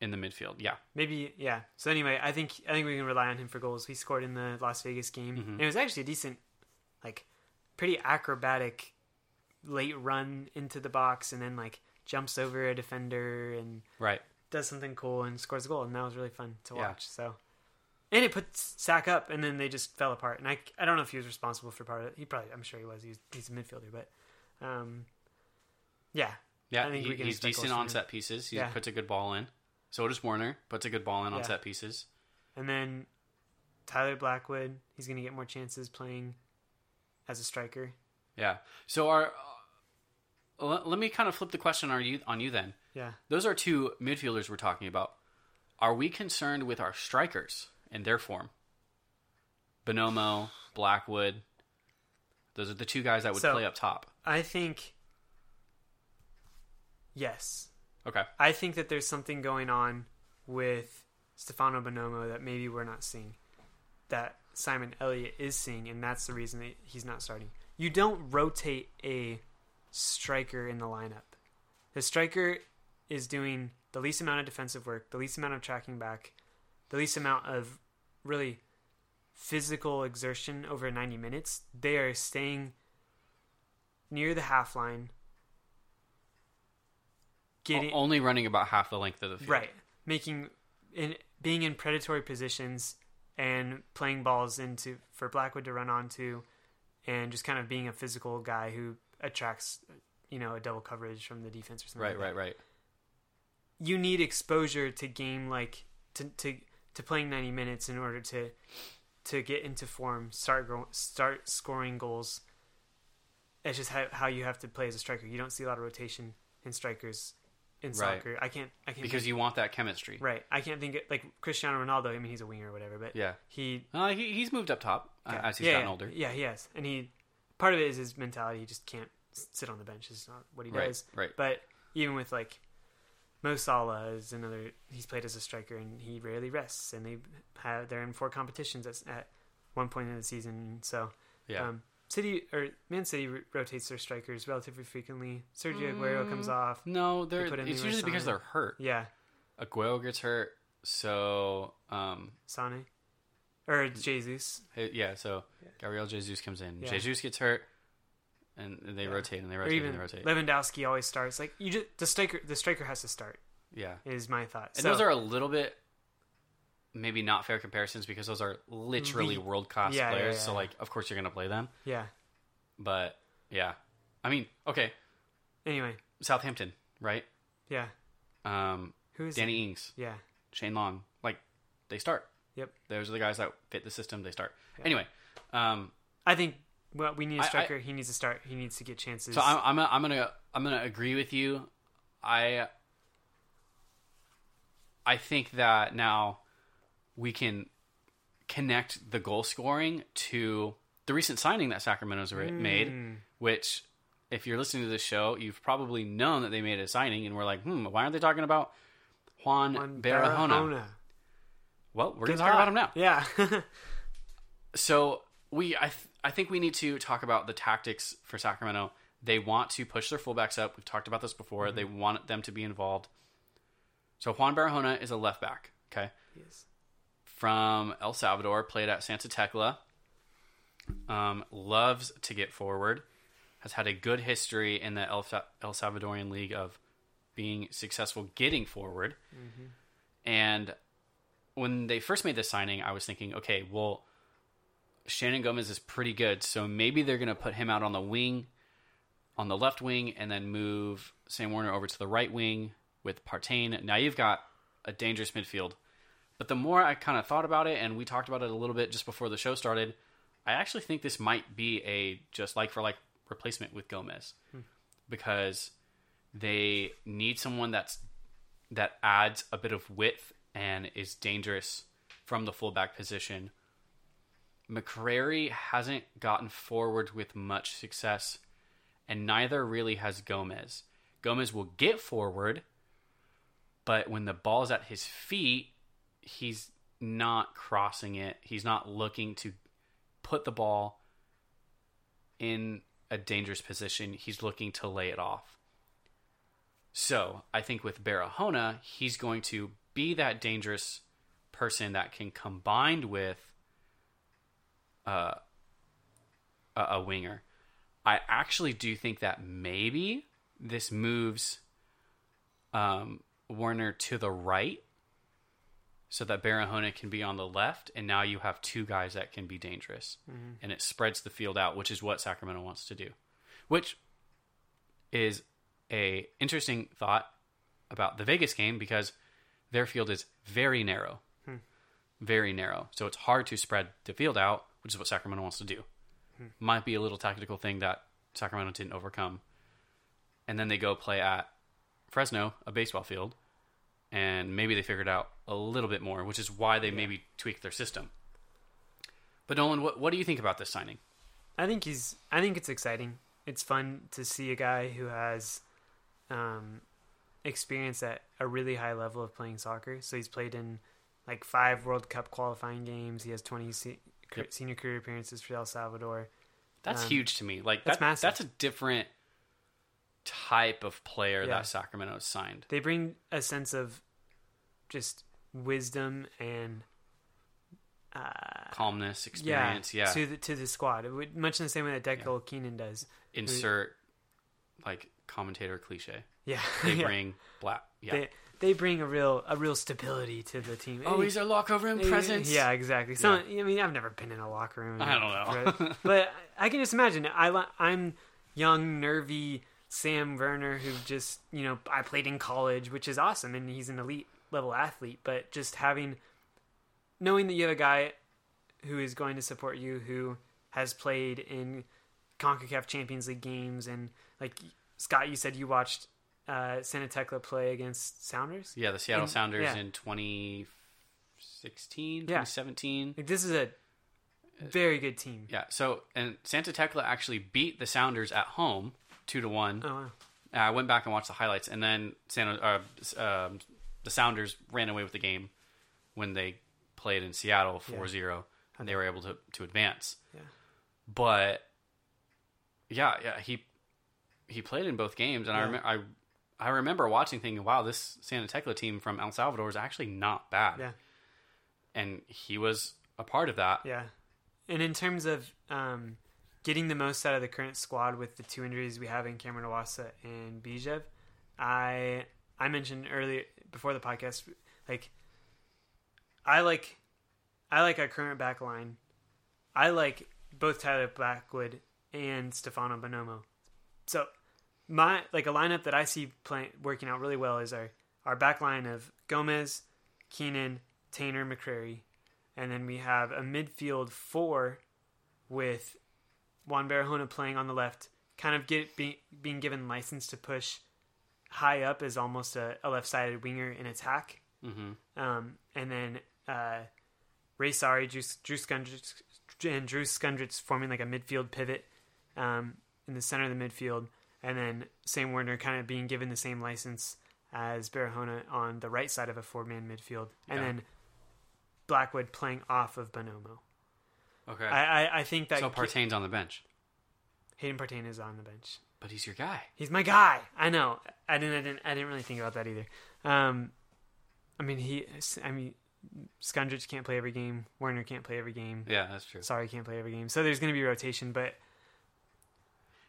In the midfield, yeah. Maybe, yeah. So anyway, I think we can rely on him for goals. He scored in the Las Vegas game. Mm-hmm. And it was actually a decent, like, pretty acrobatic late run into the box and then, like, jumps over a defender and does something cool and scores a goal. And that was really fun to watch. So, and it put Sack up, and then they just fell apart. And I don't know if he was responsible for part of it. I'm sure he was. He's a midfielder. But, yeah, I think he's decent on set pieces. He puts a good ball in. So does Werner. Puts a good ball in on set pieces. And then Tyler Blackwood, he's going to get more chances playing as a striker. Yeah. So let me kind of flip the question on you then. Yeah. Those are two midfielders we're talking about. Are we concerned with our strikers and their form? Bonomo, Blackwood. Those are the two guys that would play up top. I think yes. Okay. I think that there's something going on with Stefano Bonomo that maybe we're not seeing, that Simon Elliott is seeing, and that's the reason that he's not starting. You don't rotate a striker in the lineup. The striker is doing the least amount of defensive work, the least amount of tracking back, the least amount of really physical exertion over 90 minutes. They are staying near the half line, only running about half the length of the field. Right. Being in predatory positions and playing balls for Blackwood to run onto, and just kind of being a physical guy who attracts, a double coverage from the defense or something. Right. You need exposure to game, like to playing 90 minutes in order to get into form, start scoring goals. It's just how you have to play as a striker. You don't see a lot of rotation in strikers. In soccer, I can't. Because you want that chemistry, right? I can't think like Cristiano Ronaldo. I mean, he's a winger or whatever, but he's moved up top as he's gotten older. Yeah, he has, and part of it is his mentality. He just can't sit on the bench. It's not what he does. Right. But even with like Mo Salah is another. He's played as a striker and he rarely rests. And they're in 4 competitions at one point in the season. So Man City rotates their strikers relatively frequently. Sergio Aguero comes off. No, it's usually because they're hurt. Yeah. Aguero gets hurt, so... Sane. Or Jesus. Yeah, so Gabriel Jesus comes in. Yeah. Jesus gets hurt, and they rotate, and they rotate, and they rotate. Lewandowski always starts. Like you, the striker has to start. Yeah. Is my thought. And those are a little bit maybe not fair comparisons, because those are literally world-class players. So, like, of course you're going to play them. Yeah. But, yeah. I mean, okay. Anyway. Southampton, right? Yeah. Who is Danny Ings. Yeah. Shane Long. Like, they start. Yep. Those are the guys that fit the system. They start. Yeah. Anyway. I think we need a striker. He needs to start. He needs to get chances. So, I'm gonna agree with you. I think that now we can connect the goal scoring to the recent signing that Sacramento's made, which if you're listening to this show, you've probably known that they made a signing, and we're like, why aren't they talking about Juan Barahona? Well, we're going to talk about him now. Yeah. So I think we need to talk about the tactics for Sacramento. They want to push their fullbacks up. We've talked about this before. Mm-hmm. They want them to be involved. So Juan Barahona is a left back. Okay. Yes. From El Salvador, played at Santa Tecla, loves to get forward, has had a good history in the El Salvadorian League of being successful getting forward. Mm-hmm. And when they first made this signing, I was thinking, okay, well, Shannon Gomez is pretty good, so maybe they're going to put him out on the wing, on the left wing, and then move Sam Werner over to the right wing with Partain. Now you've got a dangerous midfield. But the more I kind of thought about it, and we talked about it a little bit just before the show started, I actually think this might be a just like-for-like replacement with Gomez because they need someone that adds a bit of width and is dangerous from the fullback position. McCrary hasn't gotten forward with much success, and neither really has Gomez. Gomez will get forward, but when the ball's at his feet, he's not crossing it. He's not looking to put the ball in a dangerous position. He's looking to lay it off. So I think with Barahona, he's going to be that dangerous person that can combined with a winger. I actually do think that maybe this moves Werner to the right so that Barahona can be on the left, and now you have two guys that can be dangerous. Mm-hmm. And it spreads the field out, which is what Sacramento wants to do, which is an interesting thought about the Vegas game because their field is very narrow, very narrow. So it's hard to spread the field out, which is what Sacramento wants to do. Might be a little tactical thing that Sacramento didn't overcome. And then they go play at Fresno, a baseball field, and maybe they figured out a little bit more, which is why they maybe tweaked their system. But Nolan, what do you think about this signing? I think it's exciting. It's fun to see a guy who has experience at a really high level of playing soccer. So he's played in like 5 World Cup qualifying games. He has 20 senior career appearances for El Salvador. That's huge to me. Like that's massive. That's a different type of player that Sacramento signed. They bring a sense of just wisdom and calmness, experience, to the squad. It would, much in the same way that Dekel Keinan does. Insert like commentator cliche. Yeah, they bring black. Yeah, they bring a real stability to the team. Oh, he's a locker room presence. Yeah, exactly. So I mean, I've never been in a locker room. I don't know, but I can just imagine. I'm young, nervy Sam Werner, who just, I played in college, which is awesome, and he's an elite level athlete, but just knowing that you have a guy who is going to support you, who has played in CONCACAF Champions League games, and like Scott, you said you watched Santa Tecla play against Sounders? Yeah, the Seattle Sounders in 2016, 2017. Like, this is a very good team. Yeah, so, and Santa Tecla actually beat the Sounders at home 2-1. Oh, wow. I went back and watched the highlights, and then the Sounders ran away with the game when they played in Seattle 4-0, and they were able to advance. Yeah. But he played in both games, and I remember watching, thinking, "Wow, this Santa Tecla team from El Salvador is actually not bad." Yeah. And he was a part of that. Yeah. And in terms of getting the most out of the current squad with the 2 injuries we have in Cameron Iwasa and Bijev, I mentioned earlier before the podcast, I like our current back line. I like both Tyler Blackwood and Stefano Bonomo. So a lineup that I see working out really well is our back line of Gomez, Keinan, Tainer, McCrary, and then we have a midfield 4 with Juan Barahona playing on the left, kind of being given license to push high up as almost a left-sided winger in attack. Mm-hmm. And then Ray Sari, Drew Skundrich forming like a midfield pivot in the center of the midfield. And then Sam Werner kind of being given the same license as Barahona on the right side of a 4-man midfield. And then Blackwood playing off of Bonomo. Okay. I think that... So Partain's on the bench. Hayden Partain is on the bench. But he's your guy. He's my guy. I know. I didn't really think about that either. Skundrich can't play every game. Werner can't play every game. Yeah, that's true. Sorry, can't play every game. So there's going to be rotation, but...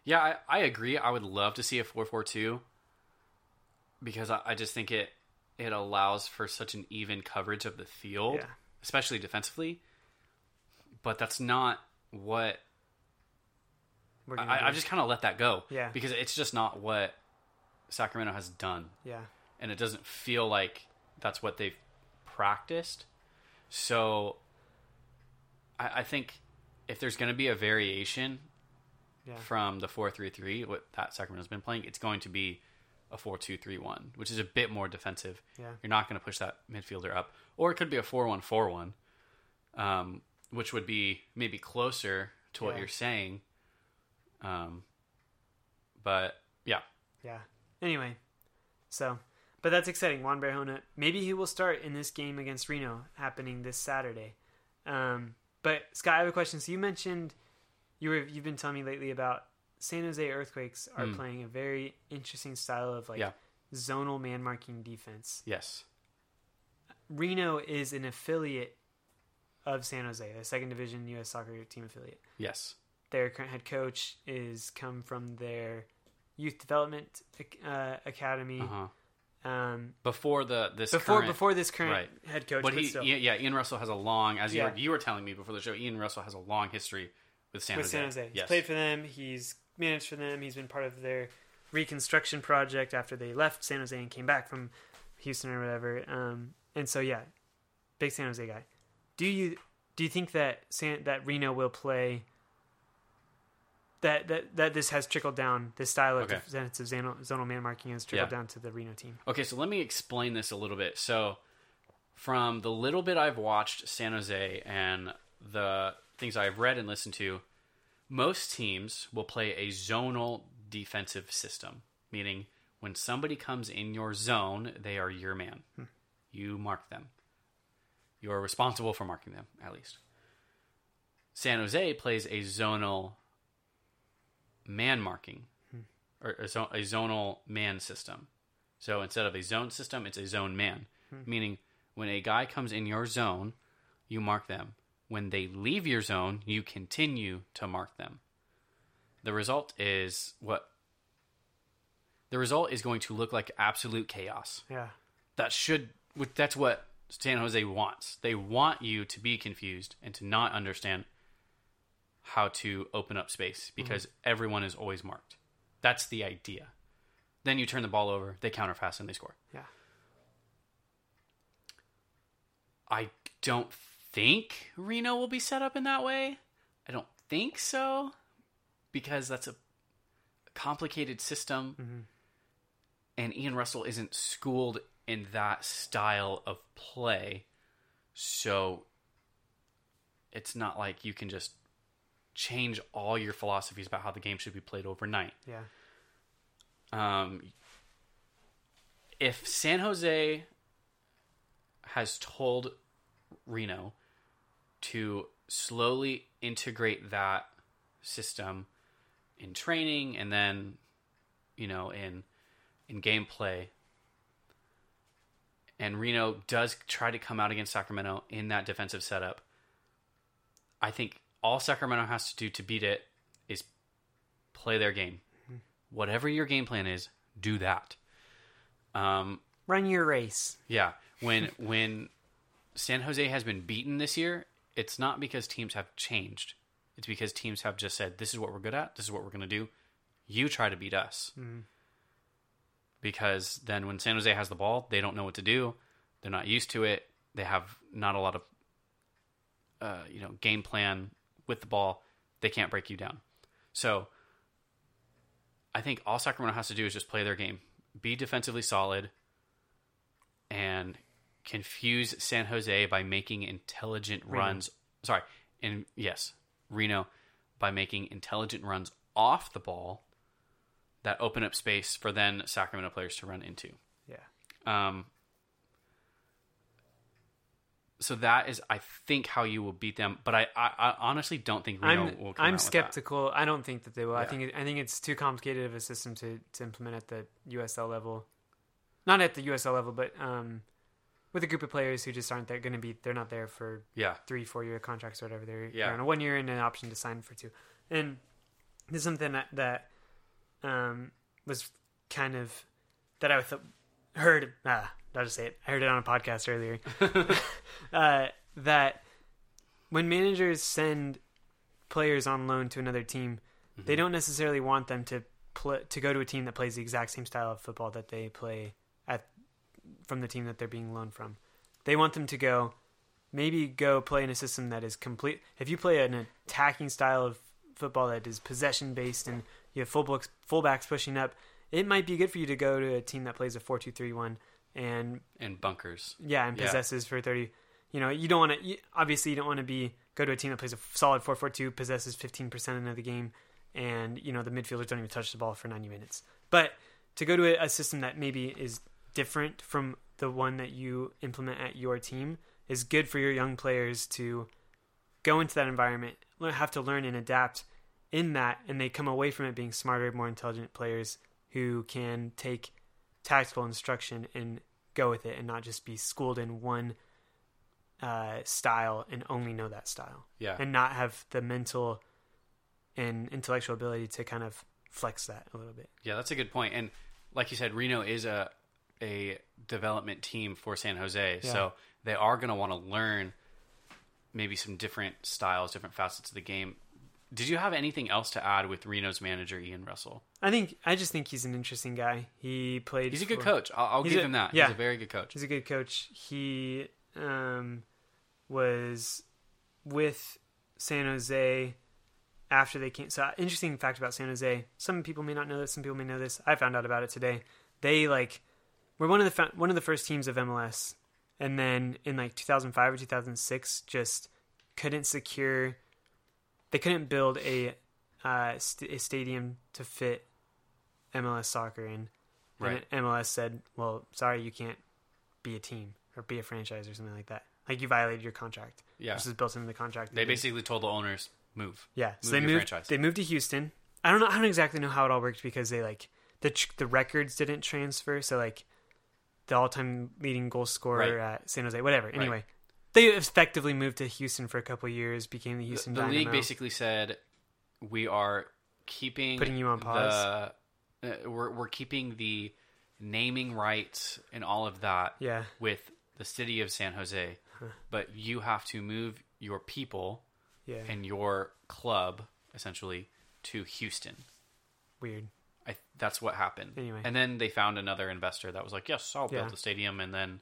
Yeah, I agree. I would love to see a 4-4-2 because I just think it allows for such an even coverage of the field, especially defensively. But that's not what I've just kind of let that go. Yeah. Because it's just not what Sacramento has done. Yeah. And it doesn't feel like that's what they've practiced. So I think if there's going to be a variation from the 4-3-3, what that Sacramento's been playing, it's going to be a 4-2-3-1, which is a bit more defensive. Yeah. You're not going to push that midfielder up. Or it could be a 4-1-4-1, which would be maybe closer to what you're saying. But yeah. Yeah. Anyway, so, but that's exciting. Juan Barahona, maybe he will start in this game against Reno happening this Saturday. But Scott, I have a question. So you mentioned you've been telling me lately about San Jose Earthquakes are playing a very interesting style of zonal man marking defense. Yes. Reno is an affiliate of San Jose, the second division U.S. soccer team affiliate. Yes. Their current head coach is come from their youth development academy. Uh-huh. Before this current head coach. But still. Ian Russell has a long, you were telling me before the show, Ian Russell has a long history with San Jose. Yes. He's played for them. He's managed for them. He's been part of their reconstruction project after they left San Jose and came back from Houston or whatever. And so, big San Jose guy. Do you think that Reno will play? That this has trickled down, this style of defensive zonal man marking has trickled down to the Reno team. Okay, so let me explain this a little bit. So from the little bit I've watched San Jose and the things I've read and listened to, most teams will play a zonal defensive system, meaning when somebody comes in your zone, they are your man. You mark them. You're responsible for marking them, at least. San Jose plays a zonal man marking or a zonal man system. So instead of a zone system, it's a zone man, meaning when a guy comes in your zone, you mark them. When they leave your zone, you continue to mark them. The result is going to look like absolute chaos. Yeah. That's what San Jose wants. They want you to be confused and to not understand how to open up space because everyone is always marked. That's the idea. Then you turn the ball over, they counter fast, and they score. Yeah. I don't think Reno will be set up in that way. I don't think so because that's a complicated system and Ian Russell isn't schooled in that style of play. So it's not like you can just change all your philosophies about how the game should be played overnight. Yeah. If San Jose has told Reno to slowly integrate that system in training and then, in gameplay, and Reno does try to come out against Sacramento in that defensive setup, I think all Sacramento has to do to beat it is play their game. Whatever your game plan is, do that. Run your race. Yeah. When San Jose has been beaten this year, it's not because teams have changed. It's because teams have just said, this is what we're good at. This is what we're going to do. You try to beat us. Because then when San Jose has the ball, they don't know what to do. They're not used to it. They have not a lot of, game plan with the ball. They can't break you down. So I think all Sacramento has to do is just play their game, be defensively solid, and confuse San Jose by making intelligent runs. Sorry. And yes, Reno, by making intelligent runs off the ball that open up space for then Sacramento players to run into. Yeah. So that is, I think, how you will beat them. But I honestly don't think Reno will come out with that. I'm skeptical. I don't think that they will. Yeah. I think it's too complicated of a system to implement at the USL level. Not at the USL level, but with a group of players who just aren't there going to be. They're not there for 3-4 year contracts or whatever. They're on a 1 year and an option to sign for 2. And this is something that was kind of that I heard. I'll just say it. I heard it on a podcast earlier that when managers send players on loan to another team, mm-hmm. they don't necessarily want them to go to a team that plays the exact same style of football that they play at from the team that they're being loaned from. They want them to go play in a system that is complete. If you play an attacking style of football that is possession-based and you have fullbacks pushing up, it might be good for you to go to a team that plays a 4-2-3-1 and bunkers. Yeah, and possesses for 30. You know, you don't want to. Obviously, you don't want to go to a team that plays a solid 4-4-2, possesses 15% of the game, and you know the midfielders don't even touch the ball for 90 minutes. But to go to a system that maybe is different from the one that you implement at your team is good for your young players to go into that environment, have to learn and adapt in that, and they come away from it being smarter, more intelligent players who can take tactical instruction and go with it and not just be schooled in one style and only know that style. Yeah. And not have the mental and intellectual ability to kind of flex that a little bit. Yeah, that's a good point. And like you said, Reno is a development team for San Jose. Yeah. So they are going to want to learn maybe some different styles, different facets of the game. Did you have anything else to add with Reno's manager, Ian Russell? I just think he's an interesting guy. He's a good coach. I'll give him that. Yeah. He's a very good coach. He's a good coach. He was with San Jose after they came. So interesting fact about San Jose. Some people may not know this. Some people may know this. I found out about it today. They were one of the first teams of MLS, and then in 2005 or 2006, just couldn't secure. They couldn't build a stadium to fit MLS soccer in. Right. And MLS said, well, sorry, you can't be a team or be a franchise or something like that. Like, you violated your contract. Yeah. This is built into the contract. They basically told the owners, move. Yeah. So they moved. Franchise. They moved to Houston. I don't exactly know how it all worked because they, the records didn't transfer. So, the all-time leading goal scorer at San Jose, whatever. Anyway. Right. They effectively moved to Houston for a couple of years, became the Houston Dynamo. The league basically said, we are putting you on pause. We're keeping the naming rights and all of that with the city of San Jose, but you have to move your people and your club, essentially, to Houston. Weird. That's what happened. Anyway. And then they found another investor that was like, yes, I'll build the stadium, and then...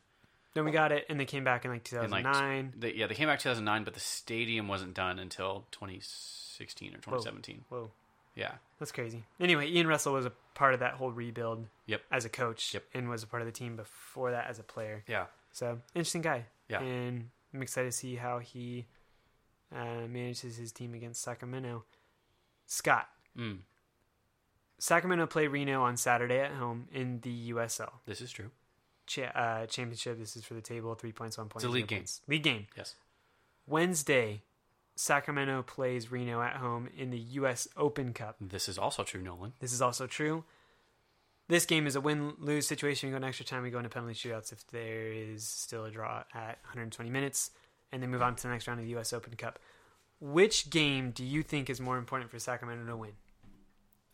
Then we got it, and they came back in 2009. They came back 2009, but the stadium wasn't done until 2016 or 2017. Whoa. Yeah. That's crazy. Anyway, Ian Russell was a part of that whole rebuild as a coach and was a part of the team before that as a player. Yeah. So, interesting guy. Yeah. And I'm excited to see how he manages his team against Sacramento. Scott. Mm. Sacramento play Reno on Saturday at home in the USL. This is true. Championship. This is for the table. 3 points, 1 point. It's a league game. League game. Yes. Wednesday, Sacramento plays Reno at home in the U.S. Open Cup. This is also true, Nolan. This is also true. This game is a win-lose situation. We go to extra time. We go into penalty shootouts if there is still a draw at 120 minutes, and then move on to the next round of the U.S. Open Cup. Which game do you think is more important for Sacramento to win?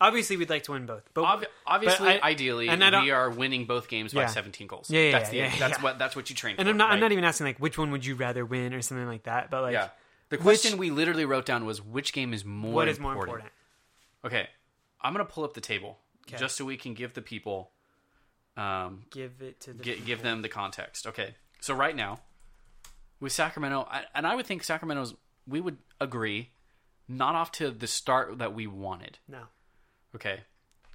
Obviously, we'd like to win both. But ideally, we are winning both games by 17 goals. Yeah, yeah, that's what you train for. And I'm not even asking, which one would you rather win or something like that. But, The question we literally wrote down was, which game is more important? What is more important? Okay. I'm going to pull up the table just so we can give the people... Give them the context. Okay. So, right now, with Sacramento... I would think Sacramento's... We would agree, not off to the start that we wanted. No. Okay,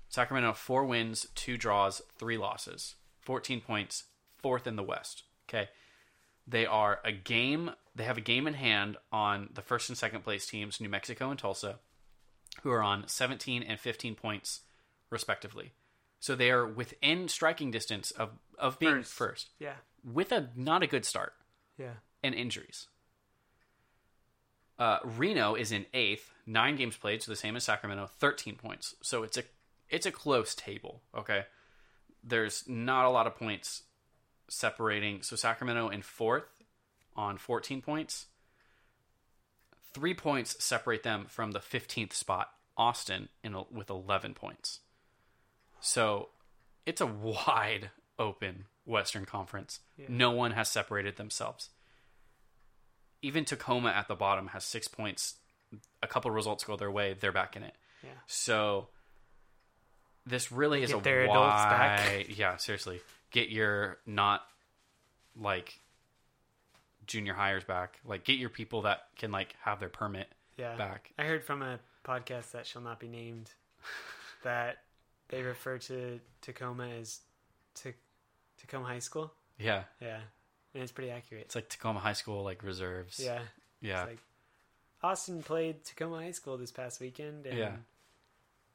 Sacramento, 4 wins, 2 draws, 3 losses, 14 points, 4th in the West. Okay, they have a game in hand on the first and second place teams, New Mexico and Tulsa, who are on 17 and 15 points, respectively. So they are within striking distance of being first. Yeah, with a not a good start. Yeah, and injuries. Reno is in 8th, 9 games played, so the same as Sacramento, 13 points. So it's a close table, okay? There's not a lot of points separating. So Sacramento in 4th on 14 points. 3 points separate them from the 15th spot, Austin, with 11 points. So it's a wide open Western Conference. Yeah. No one has separated themselves. Even Tacoma at the bottom has 6 points a couple results go their way, they're back in it. Yeah. So this really is a why. Yeah, seriously, get your not like junior hires back. Like get your people that can like have their permit back. I heard from a podcast that shall not be named that they refer to Tacoma as Tacoma High School. Yeah. Yeah. And it's pretty accurate. It's like Tacoma High School, like reserves. Yeah. Yeah. It's like Austin played Tacoma High School this past weekend and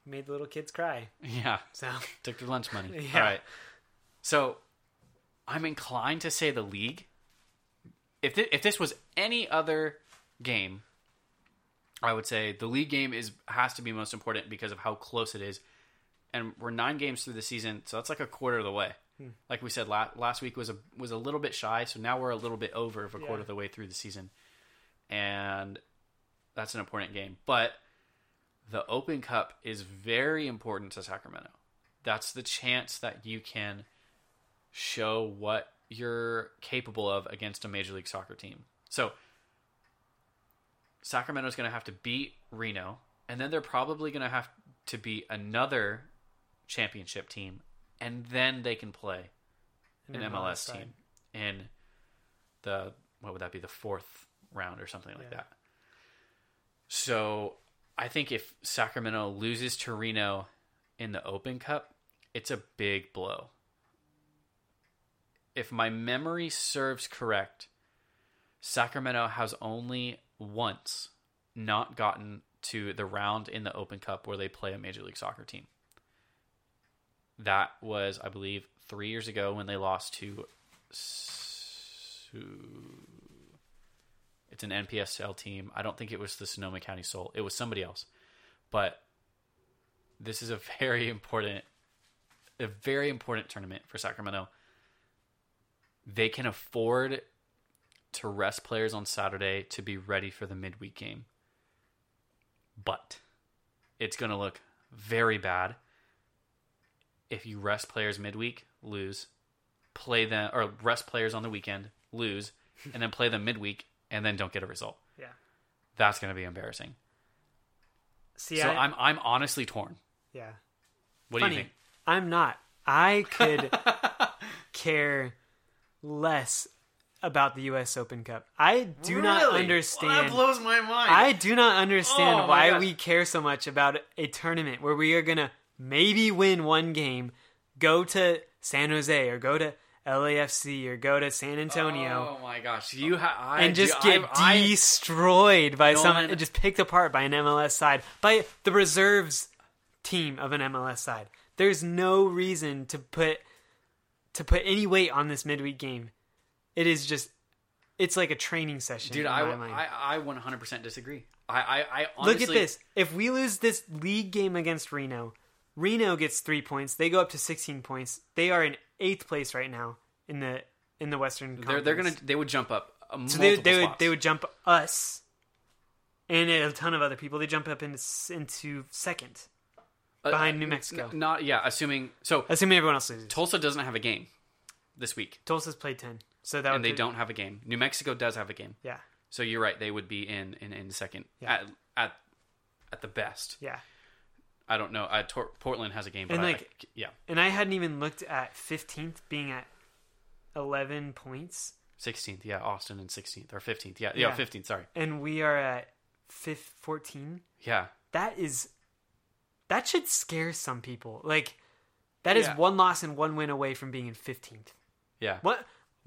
made the little kids cry. Yeah. So took their lunch money. All right. So I'm inclined to say the league. If this was any other game, I would say the league game has to be most important because of how close it is. And we're 9 games through the season, so that's like a quarter of the way. Like we said, last week was a little bit shy, so now we're a little bit over of a quarter of the way through the season. And that's an important game. But the Open Cup is very important to Sacramento. That's the chance that you can show what you're capable of against a Major League Soccer team. So Sacramento's going to have to beat Reno, and then they're probably going to have to beat another championship team, and then they can play an MLS team in the fourth round or something like that. So I think if Sacramento loses to Reno in the Open Cup, it's a big blow. If my memory serves correct, Sacramento has only once not gotten to the round in the Open Cup where they play a Major League Soccer team. That was, I believe, 3 years ago when they lost to... It's an NPSL team. I don't think it was the Sonoma County Soul. It was somebody else. But this is a very important tournament for Sacramento. They can afford to rest players on Saturday to be ready for the midweek game. But it's going to look very bad if you rest players midweek, lose, play them, or rest players on the weekend, lose, and then play them midweek, and then don't get a result. Yeah, that's going to be embarrassing. See, so I'm honestly torn. Yeah, do you think? I'm not. I could care less about the U.S. Open Cup. I do not understand. Well, that blows my mind. I do not understand why we care so much about a tournament where we are going to maybe win one game, go to San Jose or go to LAFC or go to San Antonio. Oh my gosh. Get destroyed by someone, just picked apart by an MLS side, by the reserves team of an MLS side. There's no reason to put any weight on this midweek game. It is just, it's like a training session. Dude, I 100% disagree. I honestly... Look at this. If we lose this league game against Reno gets 3 points. They go up to 16 points. They are in 8th place right now in the Western Conference. They would jump up they would jump us and a ton of other people. They jump up into second behind New Mexico. Assuming everyone else loses. Tulsa doesn't have a game this week. Tulsa's played 10. So that they don't have a game. New Mexico does have a game. Yeah. So you're right. They would be in second at the best. Yeah. I don't know. Portland has a game, but And I hadn't even looked at 15th being at 11 points. 16th, yeah. Austin and 16th or 15th, yeah. 15th. Sorry. And we are at 14. Yeah. That should scare some people. Like that is one loss and one win away from being in 15th. Yeah. What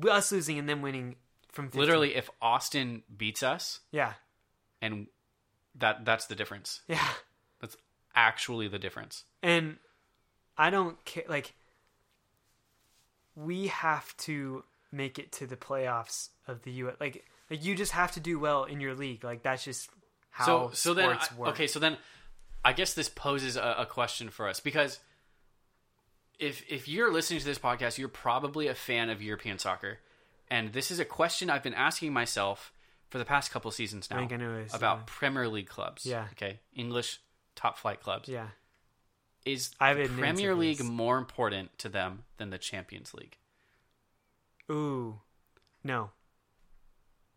us losing and them winning from 15th. Literally, if Austin beats us, and that's the difference. Yeah. Actually the difference. And I don't care, like we have to make it to the playoffs of the U.S. like you just have to do well in your league. Like that's just how sports work. Okay, so then I guess this poses a question for us, because if you're listening to this podcast, you're probably a fan of European soccer, and this is a question I've been asking myself for the past couple seasons now about Premier League clubs. English top flight clubs. Yeah. Is the Premier League more important to them than the Champions League? Ooh. No.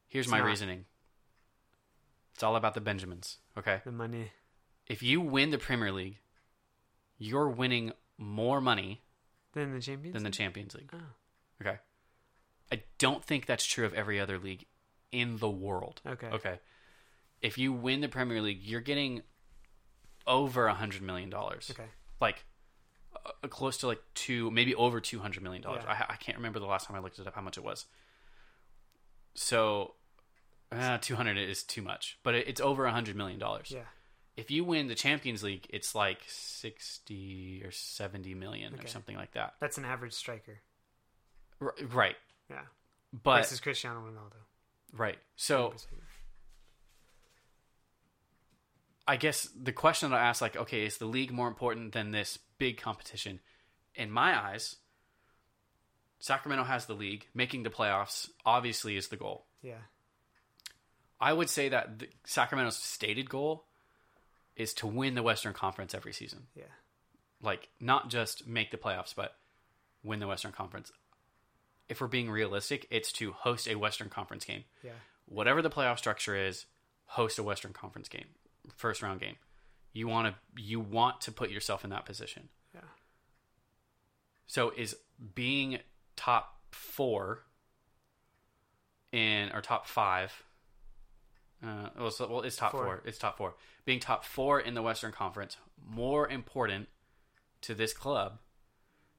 Here's my reasoning. It's all about the Benjamins, okay? The money. If you win the Premier League, you're winning more money than the Champions League. Oh. Okay. I don't think that's true of every other league in the world. Okay. If you win the Premier League, you're getting over $100 million. Okay. Like, close to like maybe over $200 million. Yeah. I can't remember the last time I looked it up how much it was. So, 200 is too much, but it's over $100 million. Yeah. If you win the Champions League, it's like 60 or 70 million or something like that. That's an average striker. Right. Yeah. But this is Cristiano Ronaldo. Right. So 100%. I guess the question that I ask, like, okay, is the league more important than this big competition? In my eyes, Sacramento has the league. Making the playoffs obviously is the goal. Yeah. I would say that Sacramento's stated goal is to win the Western Conference every season. Yeah. Like, not just make the playoffs, but win the Western Conference. If we're being realistic, it's to host a Western Conference game. Yeah. Whatever the playoff structure is, host a Western Conference game, first round game. You want to put yourself in that position. Yeah. So is being top 4 in or top 5 it's top 4. It's top 4. Being top 4 in the Western Conference more important to this club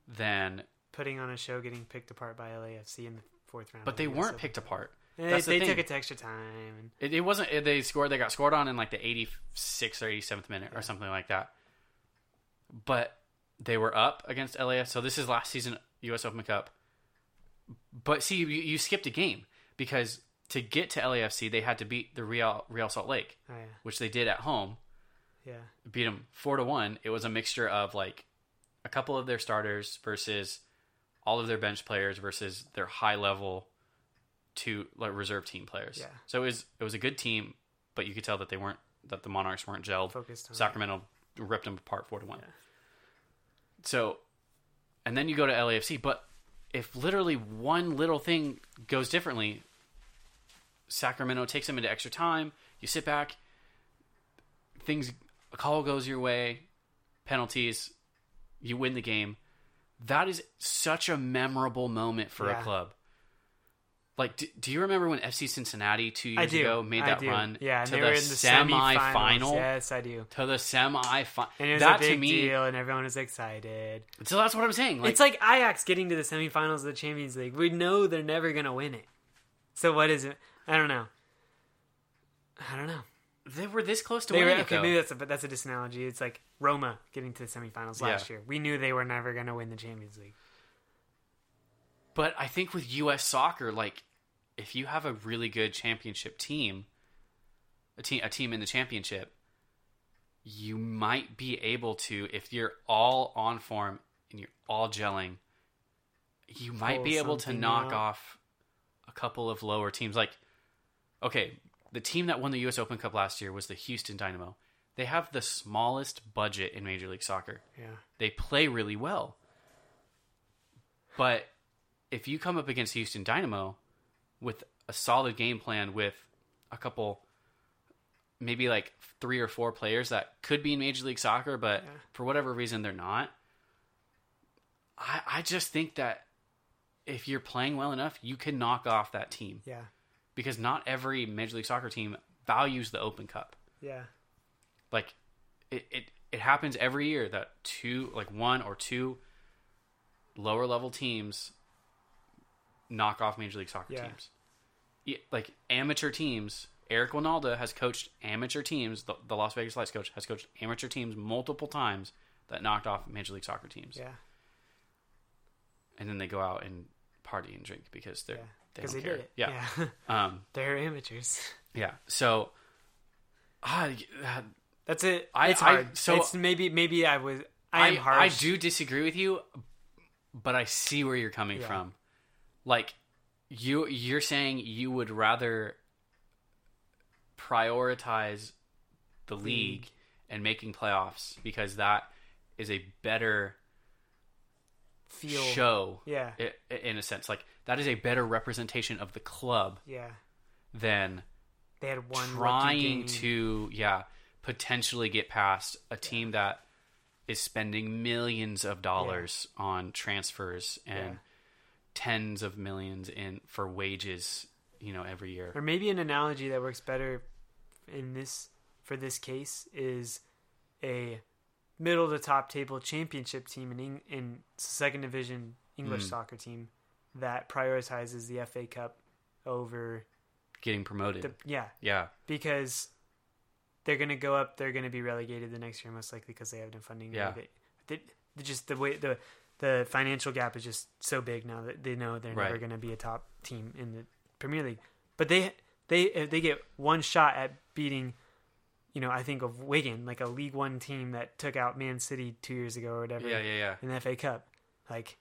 than putting on a show, getting picked apart by LAFC in the fourth round? But they weren't picked apart. They took it to extra time. It wasn't. They got scored on in like the 86th or 87th minute or something like that. But they were up against LAFC. So this is last season U.S. Open Cup. But see, you skipped a game because to get to LAFC, they had to beat the Real Salt Lake, which they did at home. Yeah, beat them 4-1. It was a mixture of like a couple of their starters versus all of their bench players versus their high level two like reserve team players. Yeah. So it was a good team, but you could tell that the Monarchs weren't gelled. Sacramento ripped them apart 4-1. Yeah. So, and then you go to LAFC, but if literally one little thing goes differently, Sacramento takes them into extra time. You sit back. A call goes your way. Penalties. You win the game. That is such a memorable moment for a club. Like, do you remember when FC Cincinnati 2 years ago made that run to the semifinal? Yes, I do. To the semifinal. And it was a big deal, and everyone was excited. So that's what I'm saying. Like, it's like Ajax getting to the semifinals of the Champions League. We know they're never going to win it. So what is it? I don't know. They were this close to winning it, though. Okay, maybe that's a disanalogy. It's like Roma getting to the semifinals last year. We knew they were never going to win the Champions League. But I think with U.S. soccer, like, if you have a really good championship team, a team in the championship, you might be able to, if you're all on form and you're all gelling, you might be able to knock off a couple of lower teams. Like, okay, the team that won the U.S. Open Cup last year was the Houston Dynamo. They have the smallest budget in Major League Soccer. Yeah. They play really well. But if you come up against Houston Dynamo with a solid game plan with a couple, maybe like 3 or 4 players that could be in Major League Soccer, but for whatever reason they're not, I just think that if you're playing well enough, you can knock off that team. Yeah. Because not every Major League Soccer team values the Open Cup. Yeah. Like, it happens every year that one or two lower level teams knock off Major League Soccer teams. Like, amateur teams. Eric Wynalda has coached amateur teams. The Las Vegas Lights coach has coached amateur teams multiple times that knocked off Major League Soccer teams. Yeah. And then they go out and party and drink because they're... Yeah. They did it. Yeah. They're amateurs. Yeah. So, that's it. It's maybe I'm harsh. I do disagree with you, but I see where you're coming from. Like, you're saying you would rather prioritize the league and making playoffs because that is a better show. Yeah. In a sense, like, that is a better representation of the club than They had one trying to potentially get past a team that is spending millions of dollars on transfers and tens of millions in for wages, you know, every year. Or maybe an analogy that works better in this for this case is a middle to top table championship team in second division English soccer team that prioritizes the FA Cup over getting promoted. Because they're going to go up, they're going to be relegated the next year most likely because they have no funding. They just the way the financial gap is just so big now that they know they're never going to be a top team in the Premier League. But they get one shot at beating, you know, I think of Wigan, like a League One team that took out Man City 2 years ago or whatever in the FA Cup. Like,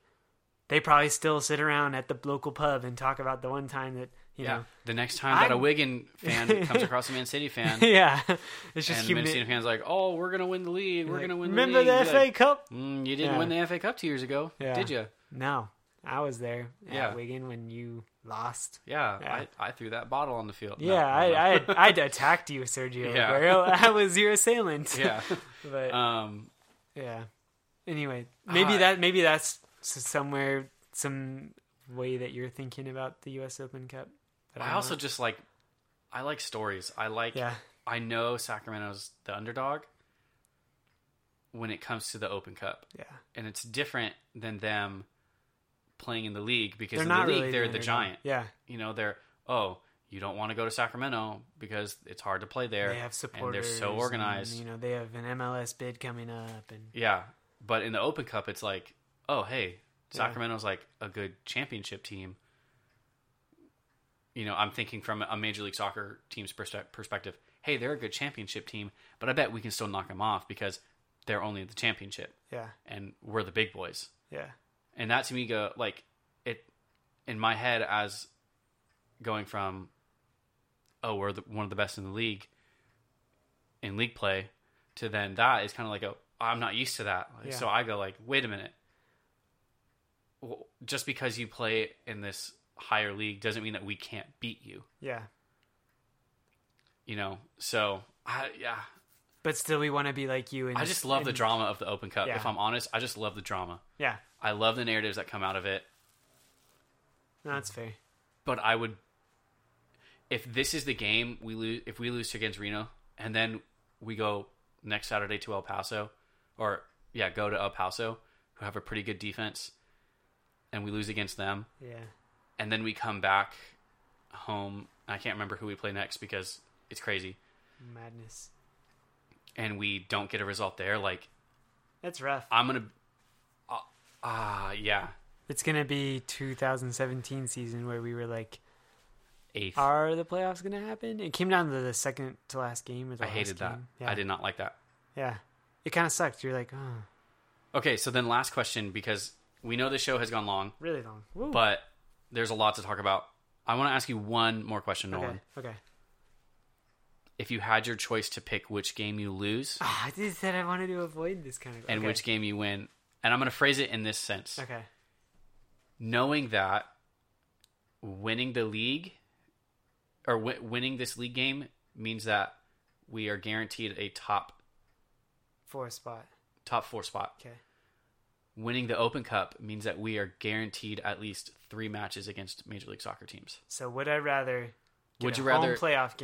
they probably still sit around at the local pub and talk about the one time that, you know. The next time that a Wigan fan comes across a Man City fan. It's just and the Man City fan's like, oh, we're going to win the league. We're going to win the league. Remember the FA Cup? You didn't win the FA Cup 2 years ago, did you? No. I was there at Wigan when you lost. I threw that bottle on the field. I'd attacked you, Sergio Aguero. I was your assailant. But anyway, maybe that's somewhere, some way that you're thinking about the U.S. Open Cup. I also just like, I like stories. I like, I know Sacramento's the underdog when it comes to the Open Cup. And it's different than them playing in the league because they're in the league, really they're the giant. You know, they're, you don't want to go to Sacramento because it's hard to play there. They have supporters. And they're so organized. And, you know, they have an MLS bid coming up. And but in the Open Cup, it's like, oh, hey, Sacramento's like a good championship team. You know, I'm thinking from a Major League Soccer team's perspective, hey, they're a good championship team, but I bet we can still knock them off because they're only at the championship. And we're the big boys. And that to me, like, it in my head as going from, oh, we're one of the best in the league, in league play, to then that is kind of like, I'm not used to that. Like, so I go like, wait a minute. Well, just because you play in this higher league doesn't mean that we can't beat you. You know, so but still, we want to be like you. And I just love the drama of the Open Cup. If I'm honest, I just love the drama. I love the narratives that come out of it. No, that's fair. But I would, if this is the game we lose, if we lose against Reno, and then we go next Saturday to El Paso, or go to El Paso, who have a pretty good defense, and we lose against them. And then we come back home. I can't remember who we play next because it's crazy. Madness. And we don't get a result there. Like, that's rough. I'm going to, it's going to be 2017 season where we were like, eighth. Are the playoffs going to happen? It came down to the second to last game. Or the I hated that. I did not like that. It kind of sucked. You're like, oh. Okay, so then last question, because we know this show has gone long. Really long. Woo. But there's a lot to talk about. I want to ask you one more question, Nolan. Okay. If you had your choice to pick which game you lose. Oh, I just said I wanted to avoid this kind of game. And which game you win. And I'm going to phrase it in this sense. Okay. Knowing that winning the league or winning this league game means that we are guaranteed a top four spot. Okay. Winning the Open Cup means that we are guaranteed at least 3 matches against Major League Soccer teams. So would I rather get a home playoff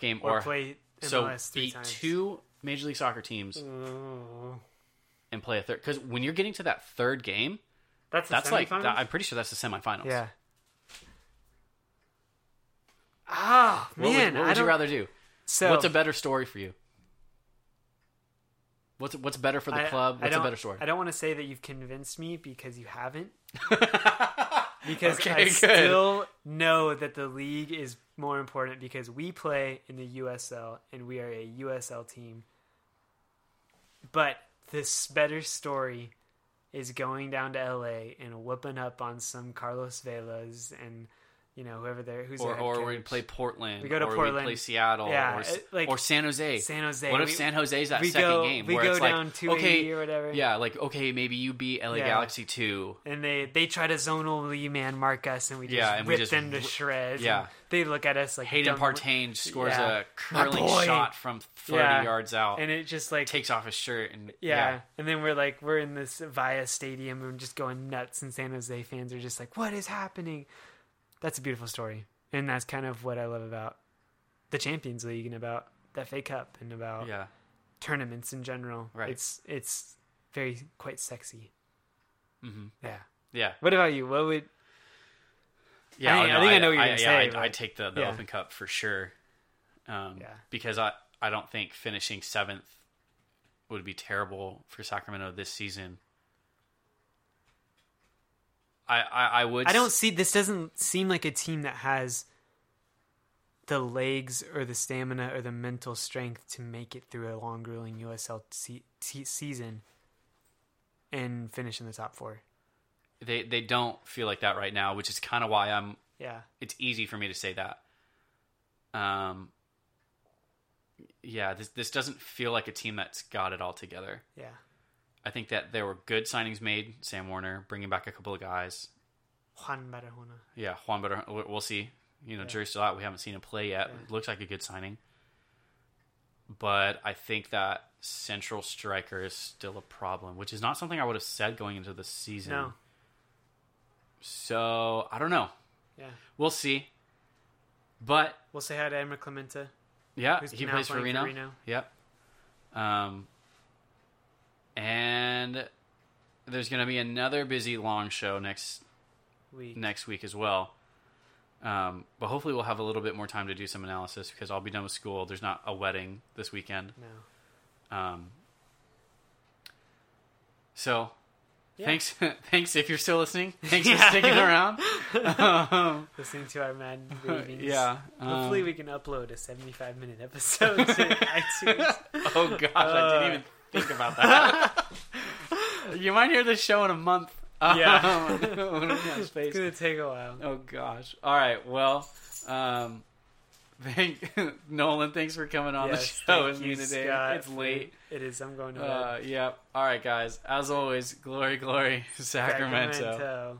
game or play MLS three times. 2 Major League Soccer teams and play a third? Because when you're getting to that third game, that's like I'm pretty sure that's the semifinals. Ah, oh, man, what would you rather do? So what's a better story for you? What's better for the club? What's a better story? I don't want to say that you've convinced me because you haven't. Because I still know that the league is more important because we play in the USL and we are a USL team. But this better story is going down to LA and whooping up on some Carlos Velas and you know, whoever they're who's or we play Portland. We go to Portland. Or we play Seattle. Yeah, or San Jose. What if San Jose's that second game where it's down like 280 okay, or whatever? Yeah, like okay, maybe you beat LA Galaxy 2. And they try to zone only man mark us, and we just rip them to shreds. Yeah. They look at us like Hayden Partain scores a curling shot from 30 yards out, and it just like takes off his shirt and and then we're in this Via Stadium and just going nuts, and San Jose fans are just like, what is happening? That's a beautiful story, and that's kind of what I love about the Champions League and about the FA Cup and about tournaments in general. Right, it's very quite sexy. Mm-hmm. Yeah. What about you? What would Yeah, I think I know what you're going to say. I take the Open Cup for sure, because I don't think finishing 7th would be terrible for Sacramento this season. I would. I don't see this. Doesn't seem like a team that has the legs or the stamina or the mental strength to make it through a long, grueling USL season and finish in the top 4. They don't feel like that right now, which is kind of why I'm... Yeah. It's easy for me to say that. This doesn't feel like a team that's got it all together. Yeah. I think that there were good signings made. Sam Werner, bringing back a couple of guys. Juan Barahona. Yeah, Juan Barahona. We'll see. You know, jury's still out. We haven't seen him play yet. Yeah. It looks like a good signing. But I think that central striker is still a problem, which is not something I would have said going into the season. No. So, I don't know. Yeah. We'll see. But... We'll say hi to Emrah Klimenta. Yeah, he plays for Reno. Yep. And there's going to be another busy long show next week as well. But hopefully we'll have a little bit more time to do some analysis because I'll be done with school. There's not a wedding this weekend. No. So... Yeah. Thanks if you're still listening. Thanks for sticking around. Listening to our mad ravings. Yeah. Hopefully we can upload a 75-minute episode to iTunes. Oh, gosh. I didn't even think about that. You might hear this show in a month. Yeah. It's going to take a while. Oh, gosh. All right. Well, Nolan, thanks for coming on the show with me today. Scott. It's late. It is. I'm going to bed. Yeah. All right, guys. As always, glory, glory, Sacramento.